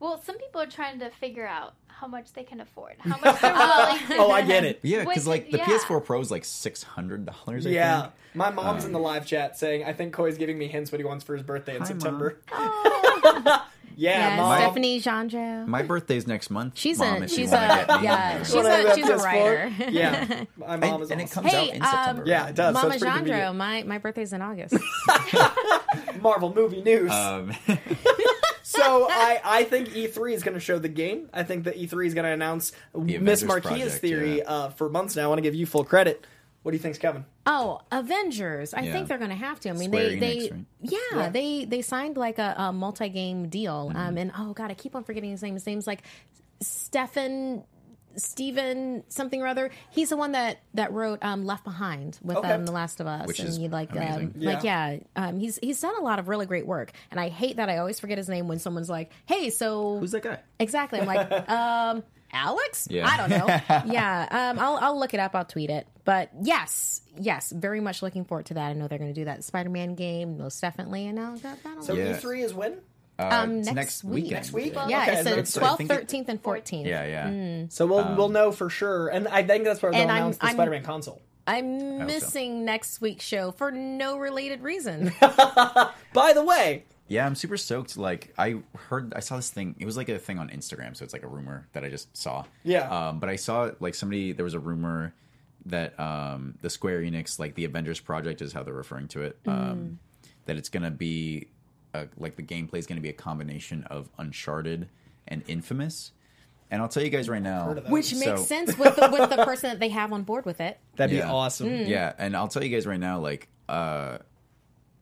Well, some people are trying to figure out how much they can afford. How much they're willing to Oh, I get it. Yeah, because like the yeah. P S four Pro is like six hundred dollars, I yeah. think. My mom's um, in the live chat saying, I think Coy's giving me hints what he wants for his birthday in hi, September. Oh. yeah, yeah, Mom. Stephanie Jandro. My birthday's next month. She's Mom, a, she's a, yeah, she's a, she's a writer. yeah. My mom and, is and awesome. It comes hey, out in um, September. Yeah, it does. Mama so Jandro, my, my birthday's in August. Marvel movie news. Um. So I, I think E three is going to show the game. I think that E three is going to announce Miss Marquise's theory yeah. uh, for months now. I want to give you full credit. What do you think's coming? Oh, Avengers. I yeah. think they're going to have to. I mean, Square they, Enix, they right? yeah, yeah, they they signed like a, a multi-game deal. Mm-hmm. Um, and oh god, I keep on forgetting his name. His name's like Stefan. Steven something or other. He's the one that that wrote um, Left Behind with okay. um, The Last of Us, which and is he, like um, yeah. like yeah, um, he's he's done a lot of really great work. And I hate that I always forget his name when someone's like, "Hey, so who's that guy?" Exactly. I'm like, um, Alex? Yeah. I don't know. yeah, um, I'll I'll look it up. I'll tweet it. But yes, yes, very much looking forward to that. I know they're going to do that Spider-Man game most definitely. And now got that. So E three is when? Uh, um, next, next week. weekend. Next week? Yeah, okay, so it's twelfth, thirteenth, and fourteenth. Yeah, yeah. Mm. So we'll um, we'll know for sure. And I think that's where they'll announce I'm, the I'm, Spider-Man console. I'm missing so. next week's show for no related reason. By the way. Yeah, I'm super stoked. Like, I heard, I saw this thing. It was like a thing on Instagram, so it's like a rumor that I just saw. Yeah. Um, but I saw, like, somebody, there was a rumor that um, the Square Enix, like, the Avengers project is how they're referring to it, um, mm. that it's going to be, a, like, the gameplay is going to be a combination of Uncharted and Infamous. And I'll tell you guys right now. Which so, makes sense with the, with the person that they have on board with it. That'd yeah. be awesome. Mm. Yeah, and I'll tell you guys right now, like, uh...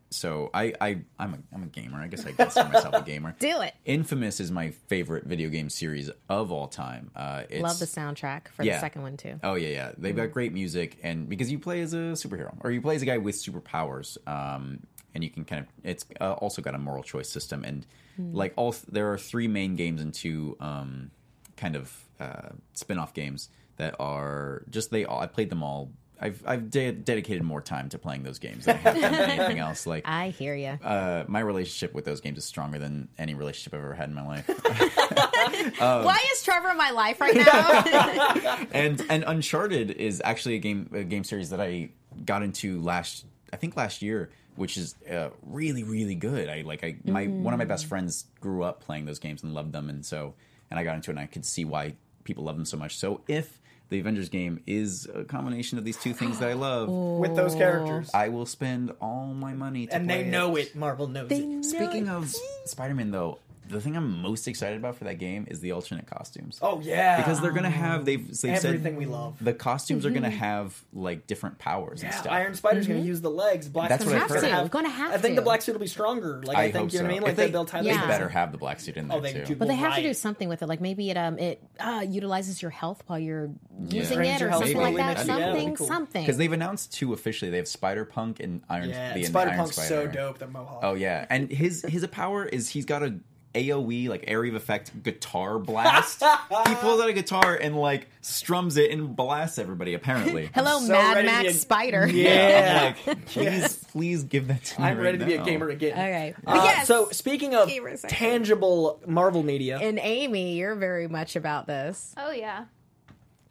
So I, I, I'm a, I'm a gamer. I guess I consider myself a gamer. Do it. Infamous is my favorite video game series of all time. Uh, it's, Love the soundtrack for yeah. the second one, too. Oh, yeah, yeah. They've mm. got great music. And because you play as a superhero, or you play as a guy with superpowers, um, and you can kind of... It's uh, also got a moral choice system. And mm. like all, th- there are three main games and two um, kind of uh, spin-off games that are just... they all. I played them all. I've I've de- dedicated more time to playing those games than I have than anything else. Like, I hear you. Uh, my relationship with those games is stronger than any relationship I've ever had in my life. um, Why is Trevor in my life right now? and and Uncharted is actually a game a game series that I got into last I think last year, which is uh, really really good. I like I my mm. one of my best friends grew up playing those games and loved them, and so and I got into it and I could see why people love them so much. So if the Avengers game is a combination of these two things that I love. Ooh. With those characters. I will spend all my money to and play And they know it. it. Marvel knows they it. Know Speaking it. of Spider-Man, though, the thing I'm most excited about for that game is the alternate costumes. Oh, yeah. Because they're going to have, they've, they've Everything said... Everything we love. The costumes mm-hmm. are going to have, like, different powers yeah. and stuff. Iron Spider's mm-hmm. going to use the legs. Black That's what I've heard. Have, going to have I think to. the black suit will be stronger. Like, I, I think, you know so. what I mean? Like, they, they'll tie yeah. They better have the black suit in there, oh, they too. But they have right. to do something with it. Like, maybe it um it uh, utilizes your health while you're yeah. using yeah. it or something maybe. like that. Something, yeah, something. Because cool. they've announced two officially. They have Spider-Punk and Iron Spider. Yeah, Spider-Punk's so dope, the mohawk. Oh, yeah. And his power is he's got a... AoE, like area of effect guitar blast. He pulls out a guitar and like strums it and blasts everybody, apparently. Hello, so Mad Max a... Spider. Yeah. Like, please, yes. please give that to me. I'm right ready now. to be a gamer again. All right. Uh, yes. So, speaking of tangible Marvel media. And Amy, you're very much about this. Oh, yeah.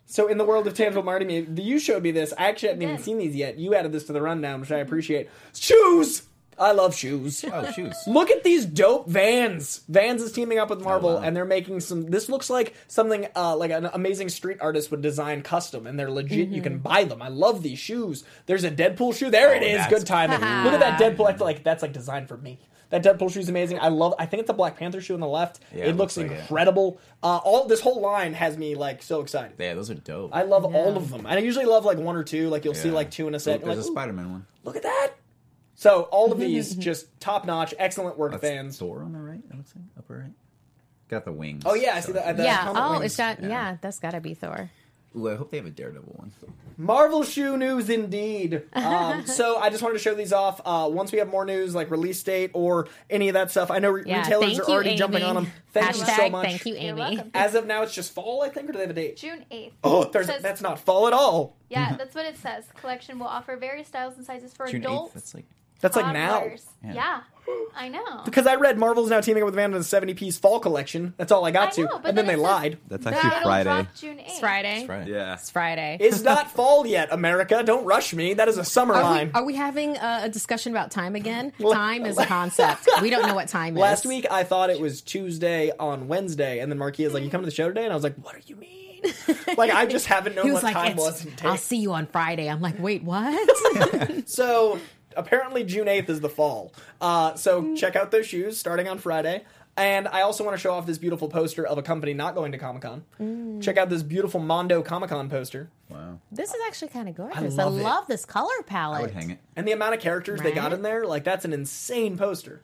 So, in the world of tangible Marvel media, you showed me this. I actually haven't even seen these yet. You added this to the rundown, which I appreciate. Shoes! I love shoes. Oh, shoes. Look at these dope Vans. Vans is teaming up with Marvel, oh, wow. and they're making some... This looks like something uh, like an amazing street artist would design custom, and they're legit. Mm-hmm. You can buy them. I love these shoes. There's a Deadpool shoe. There oh, it is. Good timing. Look at that Deadpool. I feel like that's like designed for me. That Deadpool shoe is amazing. I love... I think it's a Black Panther shoe on the left. Yeah, it, it looks, looks like incredible. It. Uh, all This whole line has me, like, so excited. Yeah, those are dope. I love yeah. all of them. And I usually love, like, one or two. Like, you'll yeah. see, like, two in a set. Look, there's like, a Spider-Man one. Look at that. So, all of these, just top-notch, excellent work, That's fans. Thor on the right, I would say, upper right. Got the wings. Oh, yeah, I so. see that. The yeah, oh, it's got, yeah. yeah, that's gotta be Thor. Ooh, I hope they have a Daredevil one. Marvel shoe news, indeed. Um, so, I just wanted to show these off. Uh, once we have more news, like release date or any of that stuff, I know re- yeah, retailers are you, already Amy. jumping on them. Thank Hashtag you so much. Thank you, Amy. As of now, it's just fall, I think, or do they have a date? June eighth. Oh, there's, says, that's not fall at all. Yeah, that's what it says. Collection will offer various styles and sizes for June adults. eighth, that's like... That's like now. Yeah. yeah, I know. Because I read Marvel's now teaming up with Van on a seventy-piece fall collection. That's all I got I know, to. But and then, then they lied. That's actually that Friday. June eighth. Friday. It's Friday. Yeah. It's Friday. It's not fall yet, America. Don't rush me. That is a summer are line. We, are we having a, a discussion about time again? Time is a concept. We don't know what time is. Last week, I thought it was Tuesday on Wednesday. And then Marquia's like, you come to the show today? And I was like, what do you mean? Like, I just haven't known what like, time was. I'll see you on Friday. I'm like, wait, what? So... Apparently June eighth is the fall. Uh, so mm. check out those shoes starting on Friday. And I also want to show off this beautiful poster of a company not going to Comic-Con. Mm. Check out this beautiful Mondo Comic-Con poster. Wow. This is actually kind of gorgeous. I love, I love this color palette. I would hang it. And the amount of characters right? they got in there, like, that's an insane poster.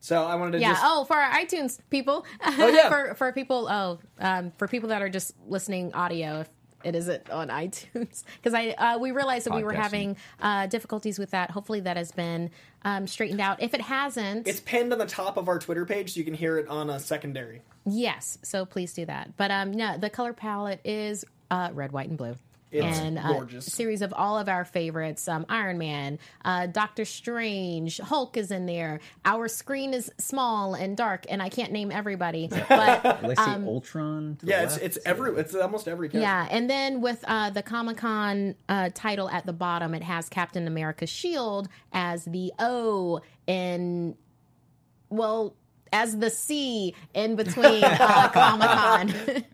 So I wanted to yeah. just... Yeah, oh, for our iTunes people. Oh, yeah. for, for people, oh, um, for people that are just listening audio, if it isn't on iTunes because I uh, we realized that we were having uh, difficulties with that. Hopefully that has been um, straightened out. If it hasn't, it's pinned on the top of our Twitter page, so you can hear it on a secondary. Yes, so please do that. But um, no, the color palette is uh, red, white, and blue. It's and gorgeous. A series of all of our favorites, um, Iron Man, uh, Doctor Strange, Hulk is in there. Our screen is small and dark, and I can't name everybody. But like um, Ultron. Yeah, it's it's every it's almost every character. Yeah, and then with uh, the Comic-Con uh, title at the bottom, it has Captain America's shield as the O in well as the C in between uh, Comic-Con.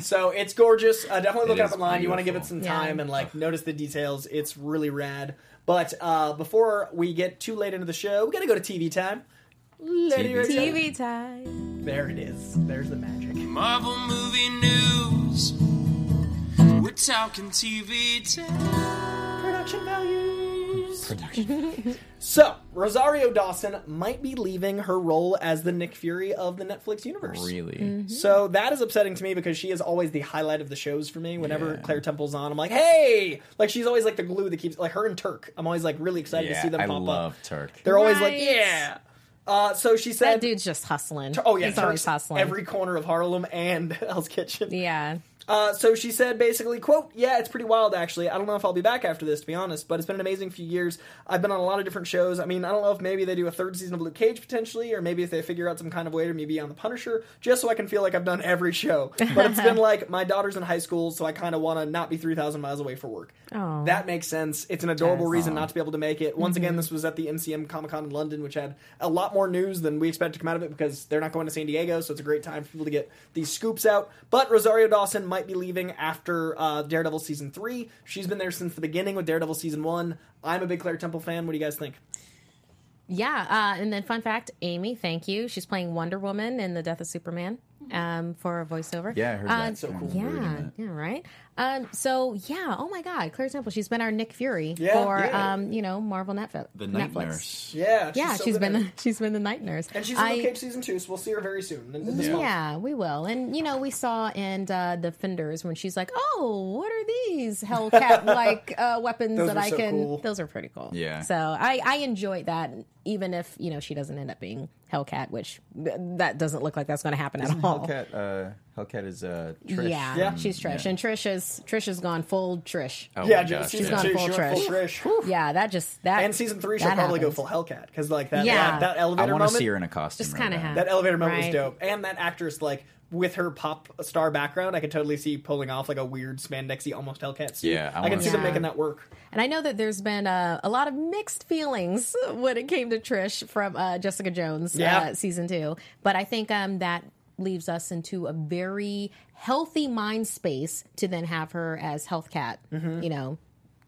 So it's gorgeous. Uh, definitely look it, it up online. Beautiful. You want to give it some time yeah. and like notice the details. It's really rad. But uh, before we get too late into the show, we got to go to T V time. T V time. T V time. There it is. There's the magic. Marvel movie news. We're talking T V time. Production values. Production. So Rosario Dawson might be leaving her role as the Nick Fury of the Netflix universe. Really? Mm-hmm. So that is upsetting to me because she is always the highlight of the shows for me. Whenever yeah. Claire Temple's on, I'm like, hey! Like, she's always like the glue that keeps... Like, her and Turk. I'm always like really excited yeah, to see them I pop up. I love Turk. They're always nice. Like, yeah! Uh, so she said... That dude's just hustling. T- oh, yeah. He's Turk's always hustling. Every corner of Harlem and Hell's Kitchen. Yeah. Uh, so she said basically, quote, yeah, it's pretty wild actually. I don't know if I'll be back after this, to be honest, but it's been an amazing few years. I've been on a lot of different shows. I mean, I don't know if maybe they do a third season of Luke Cage potentially, or maybe if they figure out some kind of way to maybe be on The Punisher, just so I can feel like I've done every show. But it's been like, my daughter's in high school, so I kind of want to not be three thousand miles away for work. Aww. That makes sense. It's an adorable yes. reason Aww. Not to be able to make it. Once mm-hmm. again, this was at the M C M Comic-Con in London, which had a lot more news than we expected to come out of it because they're not going to San Diego, so it's a great time for people to get these scoops out. But Rosario Dawson might be leaving after uh, Daredevil Season three. She's been there since the beginning with Daredevil Season one. I'm a big Claire Temple fan. What do you guys think? Yeah, uh, and then fun fact, Amy, thank you. She's playing Wonder Woman in The Death of Superman um, for a voiceover. Yeah, I heard uh, that. So cool. Yeah, that. yeah right? Um, so, yeah, oh my God, Claire Temple. She's been our Nick Fury yeah, for, yeah. Um, you know, Marvel Netflix. The Night Netflix. Nurse. Yeah, she's, yeah, so she's been the, she's been the Night Nurse. And she's in Luke Cage Season two, so we'll see her very soon. This yeah, yeah we will. And, you know, we saw in uh, The Fenders when she's like, oh, what are these Hellcat-like uh, weapons that I so can... Cool. Those are pretty cool. Yeah. So I, I enjoyed that. Even if, you know, she doesn't end up being Hellcat, which th- that doesn't look like that's going to happen Isn't at all. Hellcat, uh, Hellcat is uh, Trish. Yeah, yeah. she's Trish. Yeah. And Trish is Trish has gone full Trish. Oh yeah, gosh, she's yeah. gone full, she Trish. full Trish. Yeah, that just... that And season three, she'll probably happens. go full Hellcat. Because, like, that, yeah. that, that elevator moment... I want to see her in a costume. Just kind of right That elevator moment right. was dope. And that actress, like... with her pop star background, I could totally see polling off like a weird spandexy, almost Hellcat suit. Yeah, I, I can see yeah. them making that work. And I know that there's been uh, a lot of mixed feelings when it came to Trish from uh, Jessica Jones yeah. uh, season two, but I think um, that leaves us into a very healthy mind space to then have her as Hellcat. Mm-hmm. You know,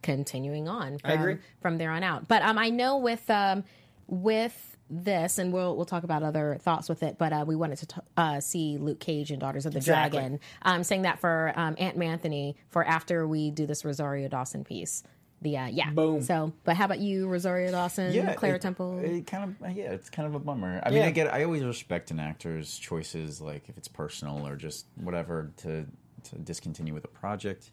continuing on. From, I agree from there on out. But um, I know with um, with. this, and we'll we'll talk about other thoughts with it, but uh, we wanted to t- uh, see Luke Cage and Daughters of the exactly. Dragon. I'm um, saying that for um, Aunt Manthony for after we do this Rosario Dawson piece. The uh, yeah, boom. So, but how about you, Rosario Dawson, yeah, Claire it, Temple? It kind of yeah, it's kind of a bummer. I yeah. mean, I get I always respect an actor's choices, like if it's personal or just whatever, to to discontinue with a project.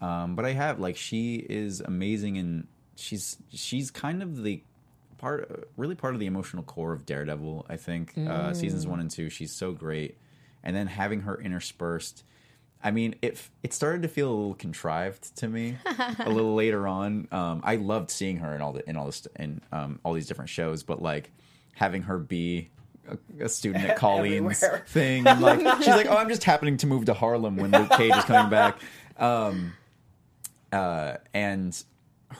Um, but I have like she is amazing, and she's she's kind of the Part, really part of the emotional core of Daredevil, I think. Mm. Uh, seasons one and two, she's so great. And then having her interspersed, I mean, it it started to feel a little contrived to me a little later on. Um, I loved seeing her in all the in all this in um, all these different shows, but like having her be a, a student at Colleen's Everywhere. thing, and, like she's like, oh, I'm just happening to move to Harlem when Luke Cage is coming back, um, uh, and.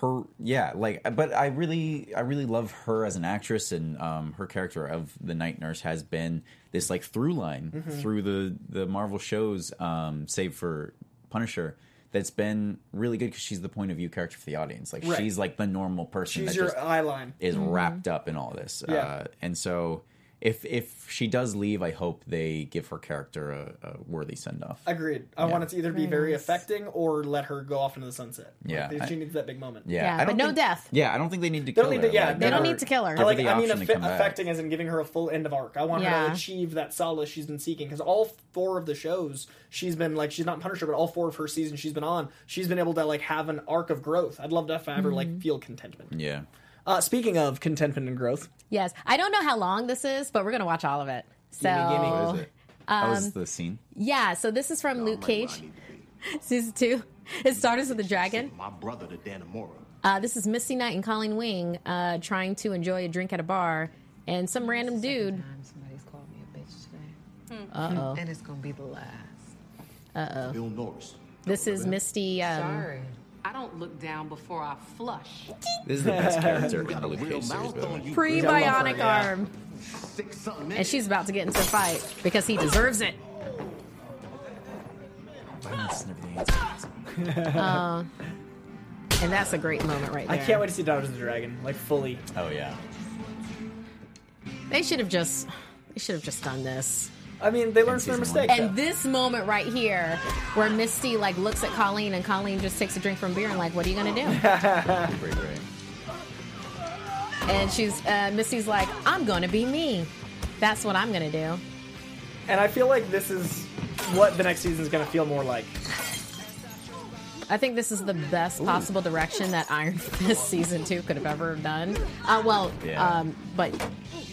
Her, yeah, like, but I really, I really love her as an actress, and um, her character of the Night Nurse has been this like through line mm-hmm. through the the Marvel shows, um, save for Punisher. That's been really good because she's the point of view character for the audience. Like right. she's like the normal person. She's that your just eye line is mm-hmm. wrapped up in all this, yeah. uh, and so. If if she does leave, I hope they give her character a, a worthy send-off. Agreed. I yeah. want it to either be very affecting or let her go off into the sunset. Yeah. Like, she I, needs that big moment. Yeah, yeah I don't but think, no death. Yeah, I don't think they need to they kill her. To, yeah, like, they don't her, need to kill her. I, like, I mean, aff- affecting as in giving her a full end of arc. I want yeah. her to achieve that solace she's been seeking. Because all four of the shows, she's been, like, she's not in Punisher, but all four of her seasons she's been on, she's been able to, like, have an arc of growth. I'd love to have her, mm-hmm. like, feel contentment. Yeah. Uh, speaking of contentment and growth. Yes. I don't know how long this is, but we're going to watch all of it. So, gimme, gimme. What is it? Um, oh, is the scene? Yeah. So this is from oh, Luke Cage. Season two. It started with a dragon. My brother to Danamora. Uh, this is Misty Knight and Colleen Wing uh, trying to enjoy a drink at a bar, and some random dude. Somebody's called me a bitch today. Mm. Uh oh. And it's gonna be the last. Uh oh. Bill Norris. This is Misty. Um, Sorry. I don't look down before I flush. This is the best character in the Luke Cage series. Pre-bionic arm. Yeah. And she's about to get into a fight because he deserves it. uh, and that's a great moment right there. I can't wait to see Dungeons and Dragons, like fully. Oh yeah. They should have just, they should have just done this. I mean, they learned from their mistake. And though. This moment right here, where Misty like looks at Colleen, and Colleen just takes a drink from beer and like, what are you gonna do? And she's uh, Misty's like, I'm gonna be me. That's what I'm gonna do. And I feel like this is what the next season is gonna feel more like. I think this is the best Ooh. possible direction that Iron Fist season two could have ever done. Uh, well, yeah. um, but.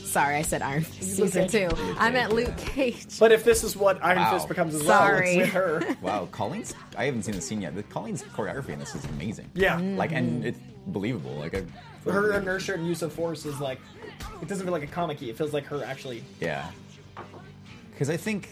Sorry, I said Iron Fist season two. I'm at Luke Cage. But if this is what Iron wow. Fist becomes as Sorry. well, it's with her. Wow, Colleen's, I haven't seen the scene yet. But Colleen's choreography in this is amazing. Yeah. Mm-hmm. Like, and it's believable. Like, I Her like, inertia and use of force is like, it doesn't feel like a comic-y. It feels like her actually. Yeah. Because I think,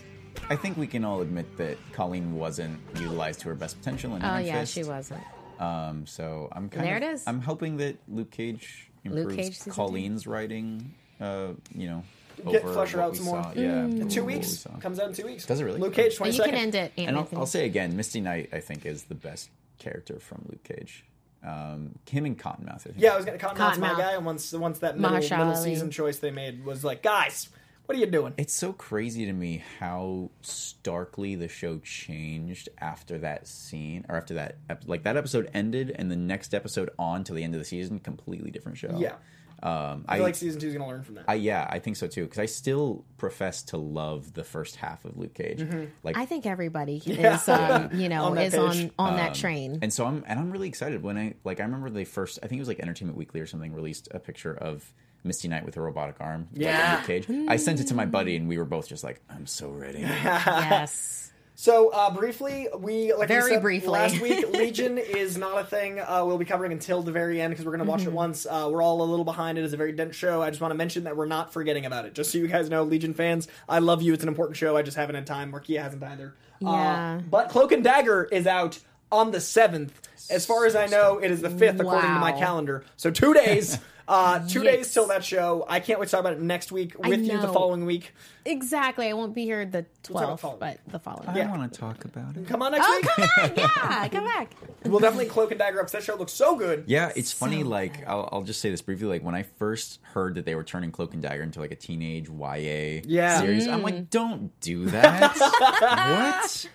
I think we can all admit that Colleen wasn't utilized to her best potential in oh, Iron yeah, Fist. Oh yeah, she wasn't. Um, so I'm kind there of, it is. I'm hoping that Luke Cage improves Luke Cage Colleen's two. writing. Uh, you know, get flesh her out some more. Yeah, mm. in two weeks comes out in two weeks. Does it really? Luke Cage, twenty-second. You can end it. And I'll, I'll say again, Misty Knight, I think, is the best character from Luke Cage. Um, him and Cottonmouth. I think. Yeah, I was gonna Cottonmouth's Cottonmouth. my guy, and once once that middle, middle season choice they made was like, guys, what are you doing? It's so crazy to me how starkly the show changed after that scene, or after that, like that episode ended, and the next episode on to the end of the season, completely different show. Yeah. Um, I feel I, like season two is going to learn from that. I, yeah, I think so too. Because I still profess to love the first half of Luke Cage. Mm-hmm. Like I think everybody yeah. is, um, you know, on is on, on um, that train. And so I'm, and I'm really excited when I like. I remember they first. I think it was like Entertainment Weekly or something released a picture of Misty Knight with her robotic arm. Yeah, like Luke Cage. I sent it to my buddy, and we were both just like, "I'm so ready." Yes. So, uh, briefly, we, like Very we said briefly. last week, Legion is not a thing uh, we'll be covering until the very end, because we're going to watch mm-hmm. it once. Uh, we're all a little behind. It is a very dense show. I just want to mention that we're not forgetting about it. Just so you guys know, Legion fans, I love you. It's an important show. I just haven't had time. Markia hasn't either. Yeah. Uh, but Cloak and Dagger is out on the seventh. As far as I know, it is the fifth, wow. according to my calendar. So, two days. Uh, two Yikes. days till that show. I can't wait to talk about it next week with you the following week. Exactly. I won't be here the twelfth, we'll but the following. I yeah. want to talk about it. Come on next oh, week. Oh, come back. Yeah, come back. We'll definitely Cloak and Dagger up. That show looks so good. Yeah, it's so funny. Like, I'll, I'll just say this briefly. Like, when I first heard that they were turning Cloak and Dagger into like a teenage Y A yeah. series, mm. I'm like, don't do that. What?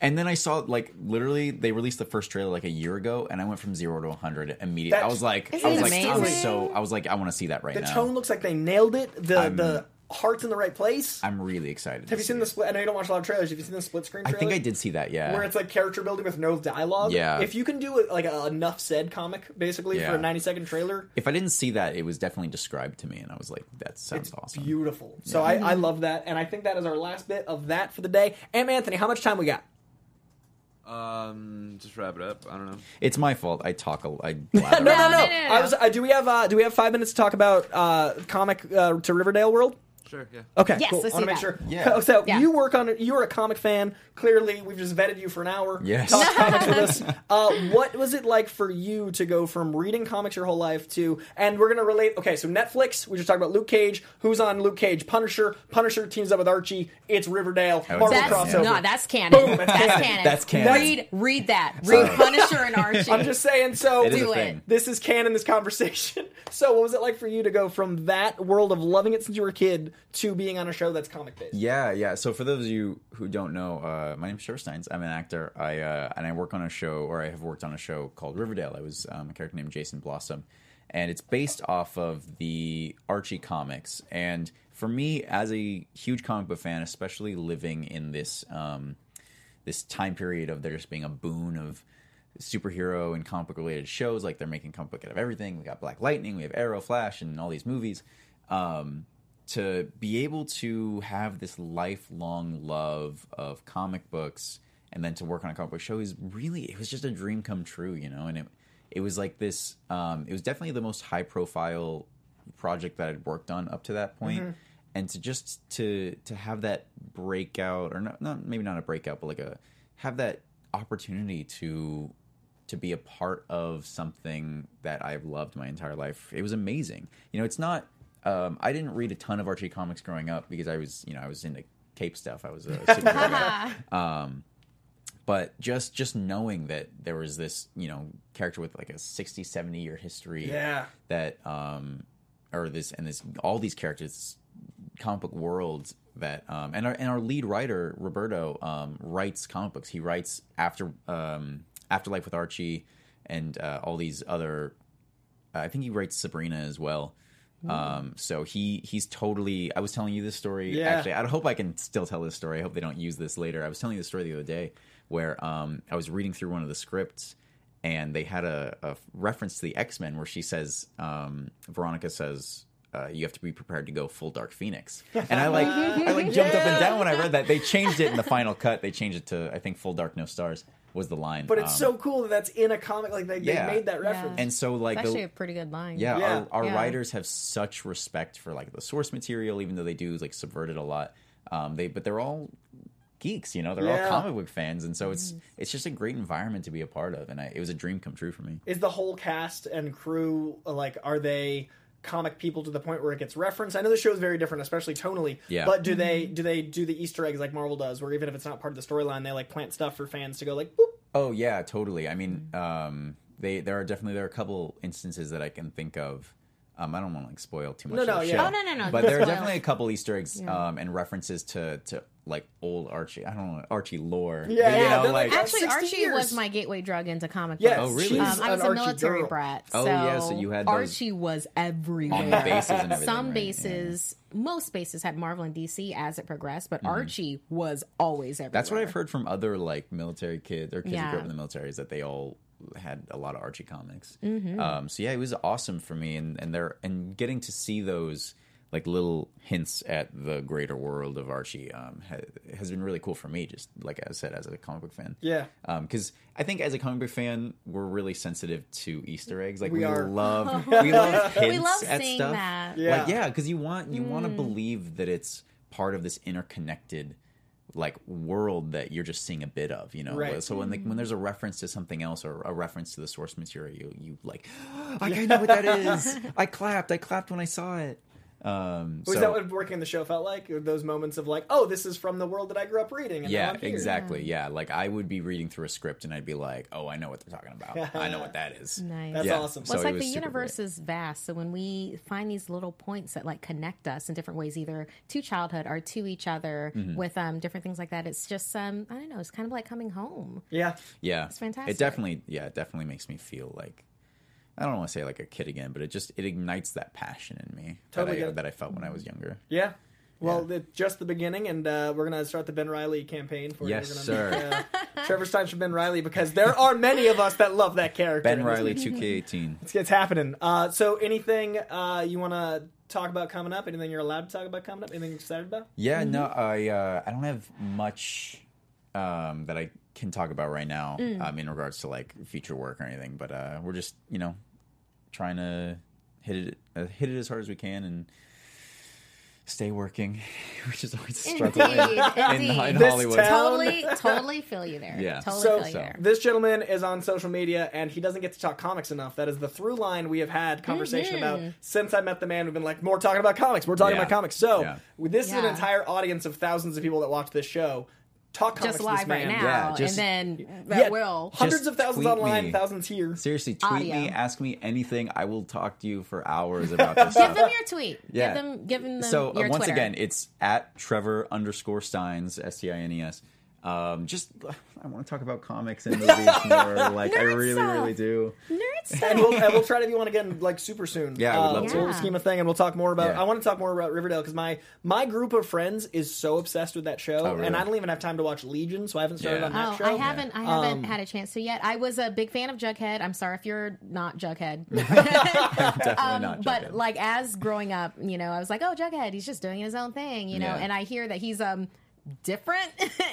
And then I saw, like, literally, they released the first trailer like a year ago, and I went from zero to a hundred immediately. That's, I was like, I was amazing? like, I was so, I was like, I want to see that right the now. The tone looks like they nailed it. The I'm, the heart's in the right place. I'm really excited. Have you seen it. the split? I know you don't watch a lot of trailers. Have you seen the split screen trailer? I think I did see that. Yeah, where it's like character building with no dialogue. Yeah, if you can do like a enough said comic basically yeah. for a ninety second trailer. If I didn't see that, it was definitely described to me, and I was like, that sounds it's awesome, beautiful. So yeah. I, I love that, and I think that is our last bit of that for the day. And Anthony, how much time we got? Um, just wrap it up. I don't know. It's my fault. I talk a lot. no, no, no, no, no. I was. Uh, do we have? Uh, do we have five minutes to talk about uh, comic uh, to Riverdale World? Sure. Yeah. Okay. Yes. Cool. Let's I want to make sure. Yeah. So yeah. you work on. You're a comic fan. Clearly, we've just vetted you for an hour. Yes. Talk comics with us. Uh, what was it like for you to go from reading comics your whole life to? And we're gonna relate. Okay. So Netflix. We just talked about Luke Cage. Who's on Luke Cage? Punisher. Punisher teams up with Archie. It's Riverdale. Oh, Marvel that's, crossover. No, that's canon. Boom. That's, that's canon. That's canon. Read. Read that. Read Sorry. Punisher and Archie. I'm just saying. So it do it. This is canon. This conversation. So what was it like for you to go from that world of loving it since you were a kid to being on a show that's comic based? Yeah, yeah. So for those of you who don't know, uh, my name's Trevor Steins. I'm an actor. I uh, and I work on a show, or I have worked on a show called Riverdale. I was um, a character named Jason Blossom, and it's based off of the Archie comics. And for me, as a huge comic book fan, especially living in this um, this time period of there just being a boon of superhero and comic book related shows, like they're making comic book out of everything. We got Black Lightning, we have Arrow, Flash, and all these movies. Um, to be able to have this lifelong love of comic books and then to work on a comic book show is really, it was just a dream come true, you know. And it it was like this, um, it was definitely the most high profile project that I'd worked on up to that point. Mm-hmm. And to just to to have that breakout, or not, not maybe not a breakout, but like a have that opportunity to to be a part of something that I've loved my entire life. It was amazing. You know, it's not, um, I didn't read a ton of Archie comics growing up because I was, you know, I was into cape stuff. I was a superhero guy. Um, but just, just knowing that there was this, you know, character with like a sixty, seventy year history, yeah, that, um, or this, and this, all these characters, comic book worlds that, um, and our, and our lead writer, Roberto, um, writes comic books. He writes after, um, Afterlife with Archie, and uh, all these other. Uh, I think he writes Sabrina as well. Mm. Um, so he he's totally. I was telling you this story. Yeah. Actually, I hope I can still tell this story. I hope they don't use this later. I was telling you this story the other day where um, I was reading through one of the scripts, and they had a, a reference to the X-Men where she says, um, Veronica says, Uh, you have to be prepared to go full Dark Phoenix. And I like I like jumped yeah. up and down when I read that. They changed it in the final cut. They changed it to, I think, Full Dark No Stars was the line. But it's um, so cool that that's in a comic. Like they, yeah. they made that reference. Yeah. And so like it's actually the, a pretty good line. Yeah, yeah. Our, our yeah. writers have such respect for like the source material, even though they do like subvert it a lot. Um, they but they're all geeks, you know, they're yeah. all comic book fans, and so it's it's just a great environment to be a part of, and I, it was a dream come true for me. Is the whole cast and crew, like, are they comic people to the point where it gets referenced? I know the show is very different, especially tonally. Yeah. But do they do they do the Easter eggs like Marvel does, where even if it's not part of the storyline, they like plant stuff for fans to go like, boop? Oh yeah, totally. I mean, um, they there are definitely there are a couple instances that I can think of. Um, I don't want to like spoil too much. No, of no, the yeah. show, oh no, no, no. But there are definitely a couple Easter eggs yeah. um, and references to to like old Archie. I don't know Archie lore. Yeah, but, you yeah know, like, actually, Archie years. was my gateway drug into comic books. Yes, oh really? Um, I was a military girl. brat. So oh yeah, so you had those Archie was everywhere on the bases and everything. Some right? bases, yeah. most bases had Marvel and D C as it progressed, but mm-hmm. Archie was always everywhere. That's what I've heard from other like military kids or kids yeah. who grew up in the military, is that they all had a lot of Archie comics. Mm-hmm. Um, so yeah, it was awesome for me, and and there and getting to see those like little hints at the greater world of Archie um, ha, has been really cool for me. Just like I said, as a comic book fan, yeah. Because um, I think as a comic book fan, we're really sensitive to Easter eggs. Like we, we love we love hints we love at stuff. That. Yeah. Like yeah, because you want you mm. want to believe that it's part of this interconnected like world that you're just seeing a bit of, you know. Right. So when like when there's a reference to something else or a reference to the source material, you, you like, oh, I know what that is. I clapped. I clapppt when I saw it. Um, was so, that what working on the show felt like? Those moments of like, oh, this is from the world that I grew up reading. And yeah, exactly. Yeah. yeah, like I would be reading through a script and I'd be like, oh, I know what they're talking about. I know what that is. Nice. That's yeah. awesome. Well, it's so like it the universe great. is vast. So when we find these little points that like connect us in different ways, either to childhood or to each other mm-hmm. with um, different things like that, it's just, um, I don't know, it's kind of like coming home. Yeah. Yeah. It's fantastic. It definitely, yeah, it definitely makes me feel like, I don't want to say like a kid again, but it just, it ignites that passion in me totally that, I, that I felt when I was younger. Yeah. Well, yeah. It's just the beginning, and uh, we're going to start the Ben Reilly campaign for yes, you. Yes, sir. Uh, Trevor's time for Ben Reilly, because there are many of us that love that character. Ben Reilly two K eighteen. It's, it's happening. Uh, so anything uh, you want to talk about coming up? Anything you're allowed to talk about coming up? Anything you're excited about? Yeah, mm-hmm. no, I uh, I don't have much um, that I can talk about right now mm. um, in regards to like future work or anything, but uh, we're just, you know, trying to hit it uh, hit it as hard as we can and stay working, which is always a struggle in, in, in Hollywood. Totally, totally feel you there. Yeah. Totally so, feel you so. there. This gentleman is on social media, and he doesn't get to talk comics enough. That is the through line we have had conversation mm-hmm. about since I met the man. We've been like, more talking about comics. We're talking yeah. about comics. So yeah. this yeah. is an entire audience of thousands of people that watch this show. Talk comics just live right now, yeah, just, and then that yeah, will hundreds of thousands online, me. thousands here. Seriously, tweet Audio. me, ask me anything. I will talk to you for hours about this. Give stuff. them your tweet. Yeah. Give them, give them. So your uh, once Twitter. again, it's at Trevor underscore Steins, S T I N E S. Um, just I want to talk about comics and movies more. Like Nerd I really, stuff. really do. Nerd stuff. And we'll, and we'll try to be on again like super soon. Yeah, I would love um, to. Yeah. Schema thing, and we'll talk more about. Yeah. I want to talk more about Riverdale because my my group of friends is so obsessed with that show, oh, really? and I don't even have time to watch Legion, so I haven't started yeah. on that oh, show. I haven't. I haven't um, had a chance to yet. I was a big fan of Jughead. I'm sorry if you're not Jughead. Definitely um, not. Jughead. But like as growing up, you know, I was like, oh, Jughead, he's just doing his own thing, you know. Yeah. And I hear that he's um. different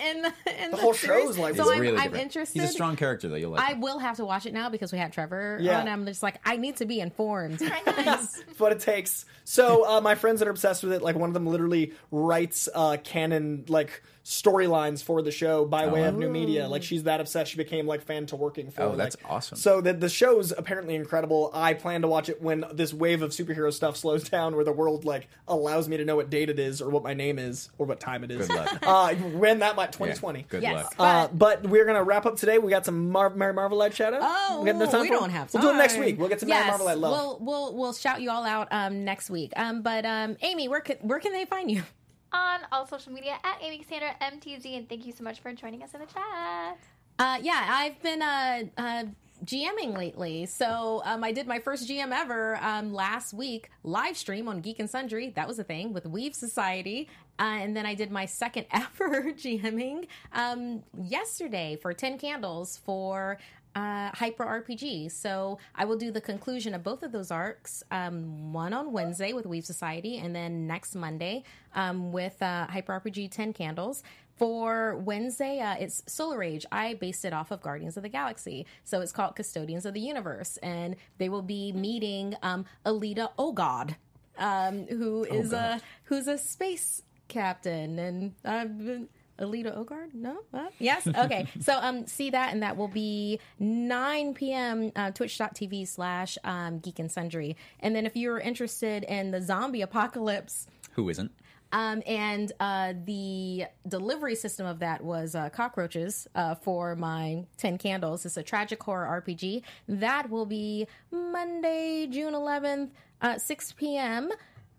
in the in the, the whole series. Show's like so I'm, really I'm interested. He's a strong character though. You'll like. I him. will have to watch it now because we have Trevor, yeah. and I'm just like I need to be informed. That's what it takes. So uh, my friends that are obsessed with it, like one of them literally writes uh, canon like storylines for the show by oh. way of new media. Like she's that obsessed, she became like fan to working for. Oh, that's like, awesome. So the the show's apparently incredible. I plan to watch it when this wave of superhero stuff slows down, where the world like allows me to know what date it is or what my name is or what time it is. Good luck. Uh, when that might twenty twenty. Yeah, good yes, luck. Uh, but we're gonna wrap up today. We got some Mar- Mary Marvelite shout out. Oh, we, have no time we for don't it? have time. We'll do it next week. We'll get some yes, Mary Marvelite love. We'll we'll we'll shout you all out um, next week. Um, but um, Amy, where can, where can they find you? On all social media at Amy Cassandra M T G, and thank you so much for joining us in the chat. Uh, yeah, I've been uh, uh, GMing lately, so um, I did my first G M ever um, last week live stream on Geek and Sundry. That was a thing with Weave Society. Uh, and then I did my second ever GMing um, yesterday for ten candles for uh, Hyper R P G. So I will do the conclusion of both of those arcs, um, one on Wednesday with Weave Society, and then next Monday um, with uh, Hyper R P G ten candles. For Wednesday, uh, it's Solar Age. I based it off of Guardians of the Galaxy. So it's called Custodians of the Universe. And they will be meeting um, Alita Ogod, um, who oh is God. a who's a space captain. And I've been... Alita Ogard? No? Uh, yes? Okay. So um, see that, and that will be nine p.m. Uh, twitch.tv slash um, Geek and Sundry. And then if you're interested in the zombie apocalypse... Who isn't? Um, and uh, the delivery system of that was uh, Cockroaches uh, for my ten candles. It's a tragic horror R P G. That will be Monday, June eleventh, uh, six p.m.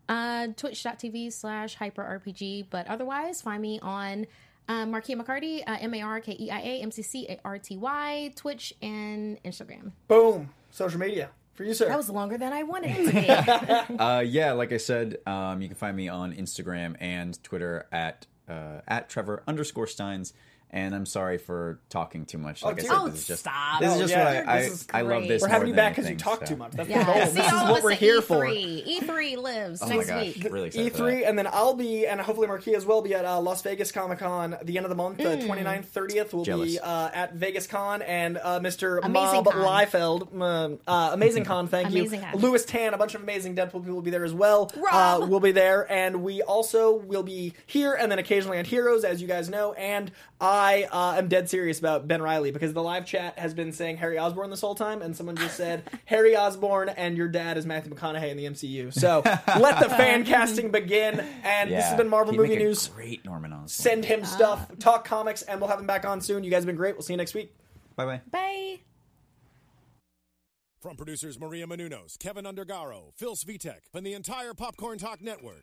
Uh, twitch.tv slash hyperrpg. But otherwise, find me on... Um, Markia McCarty, uh, M A R K E I A M C C A R T Y, Twitch, and Instagram. Boom. Social media. For you, sir. That was longer than I wanted it to be. uh, yeah, like I said, um, you can find me on Instagram and Twitter at uh, at Trevor underscore Steins. And I'm sorry for talking too much. Like oh, I said, oh, this is just, stop. This is just yeah, what I, this I, I love this. We're having you back because you talk so. too much. That's yeah. the goal. This is what we're here E three. for. E three lives oh next my gosh. week. Really excited E three, and then I'll be, and hopefully Marquia as well, be at uh, Las Vegas Comic Con the end of the month, mm. the twenty-ninth, thirtieth. We'll Jealous. be uh, at Vegas Con, and uh, Mister Amazing Mob Con. Liefeld, uh, Amazing Con, thank amazing you. Con. Louis Tan, a bunch of amazing Deadpool people will be there as well. Uh, we'll be there, and we also will be here, and then occasionally at Heroes, as you guys know, and I uh, am dead serious about Ben Reilly because the live chat has been saying Harry Osborn this whole time, and someone just said Harry Osborn and your dad is Matthew McConaughey in the M C U. So let the fan casting begin. And yeah. this has been Marvel He'd Movie News. Great Norman Osborn. Send him ah. stuff. Talk comics, and we'll have him back on soon. You guys have been great. We'll see you next week. Bye bye. Bye. From producers Maria Menounos, Kevin Undergaro, Phil Svitek, and the entire Popcorn Talk Network,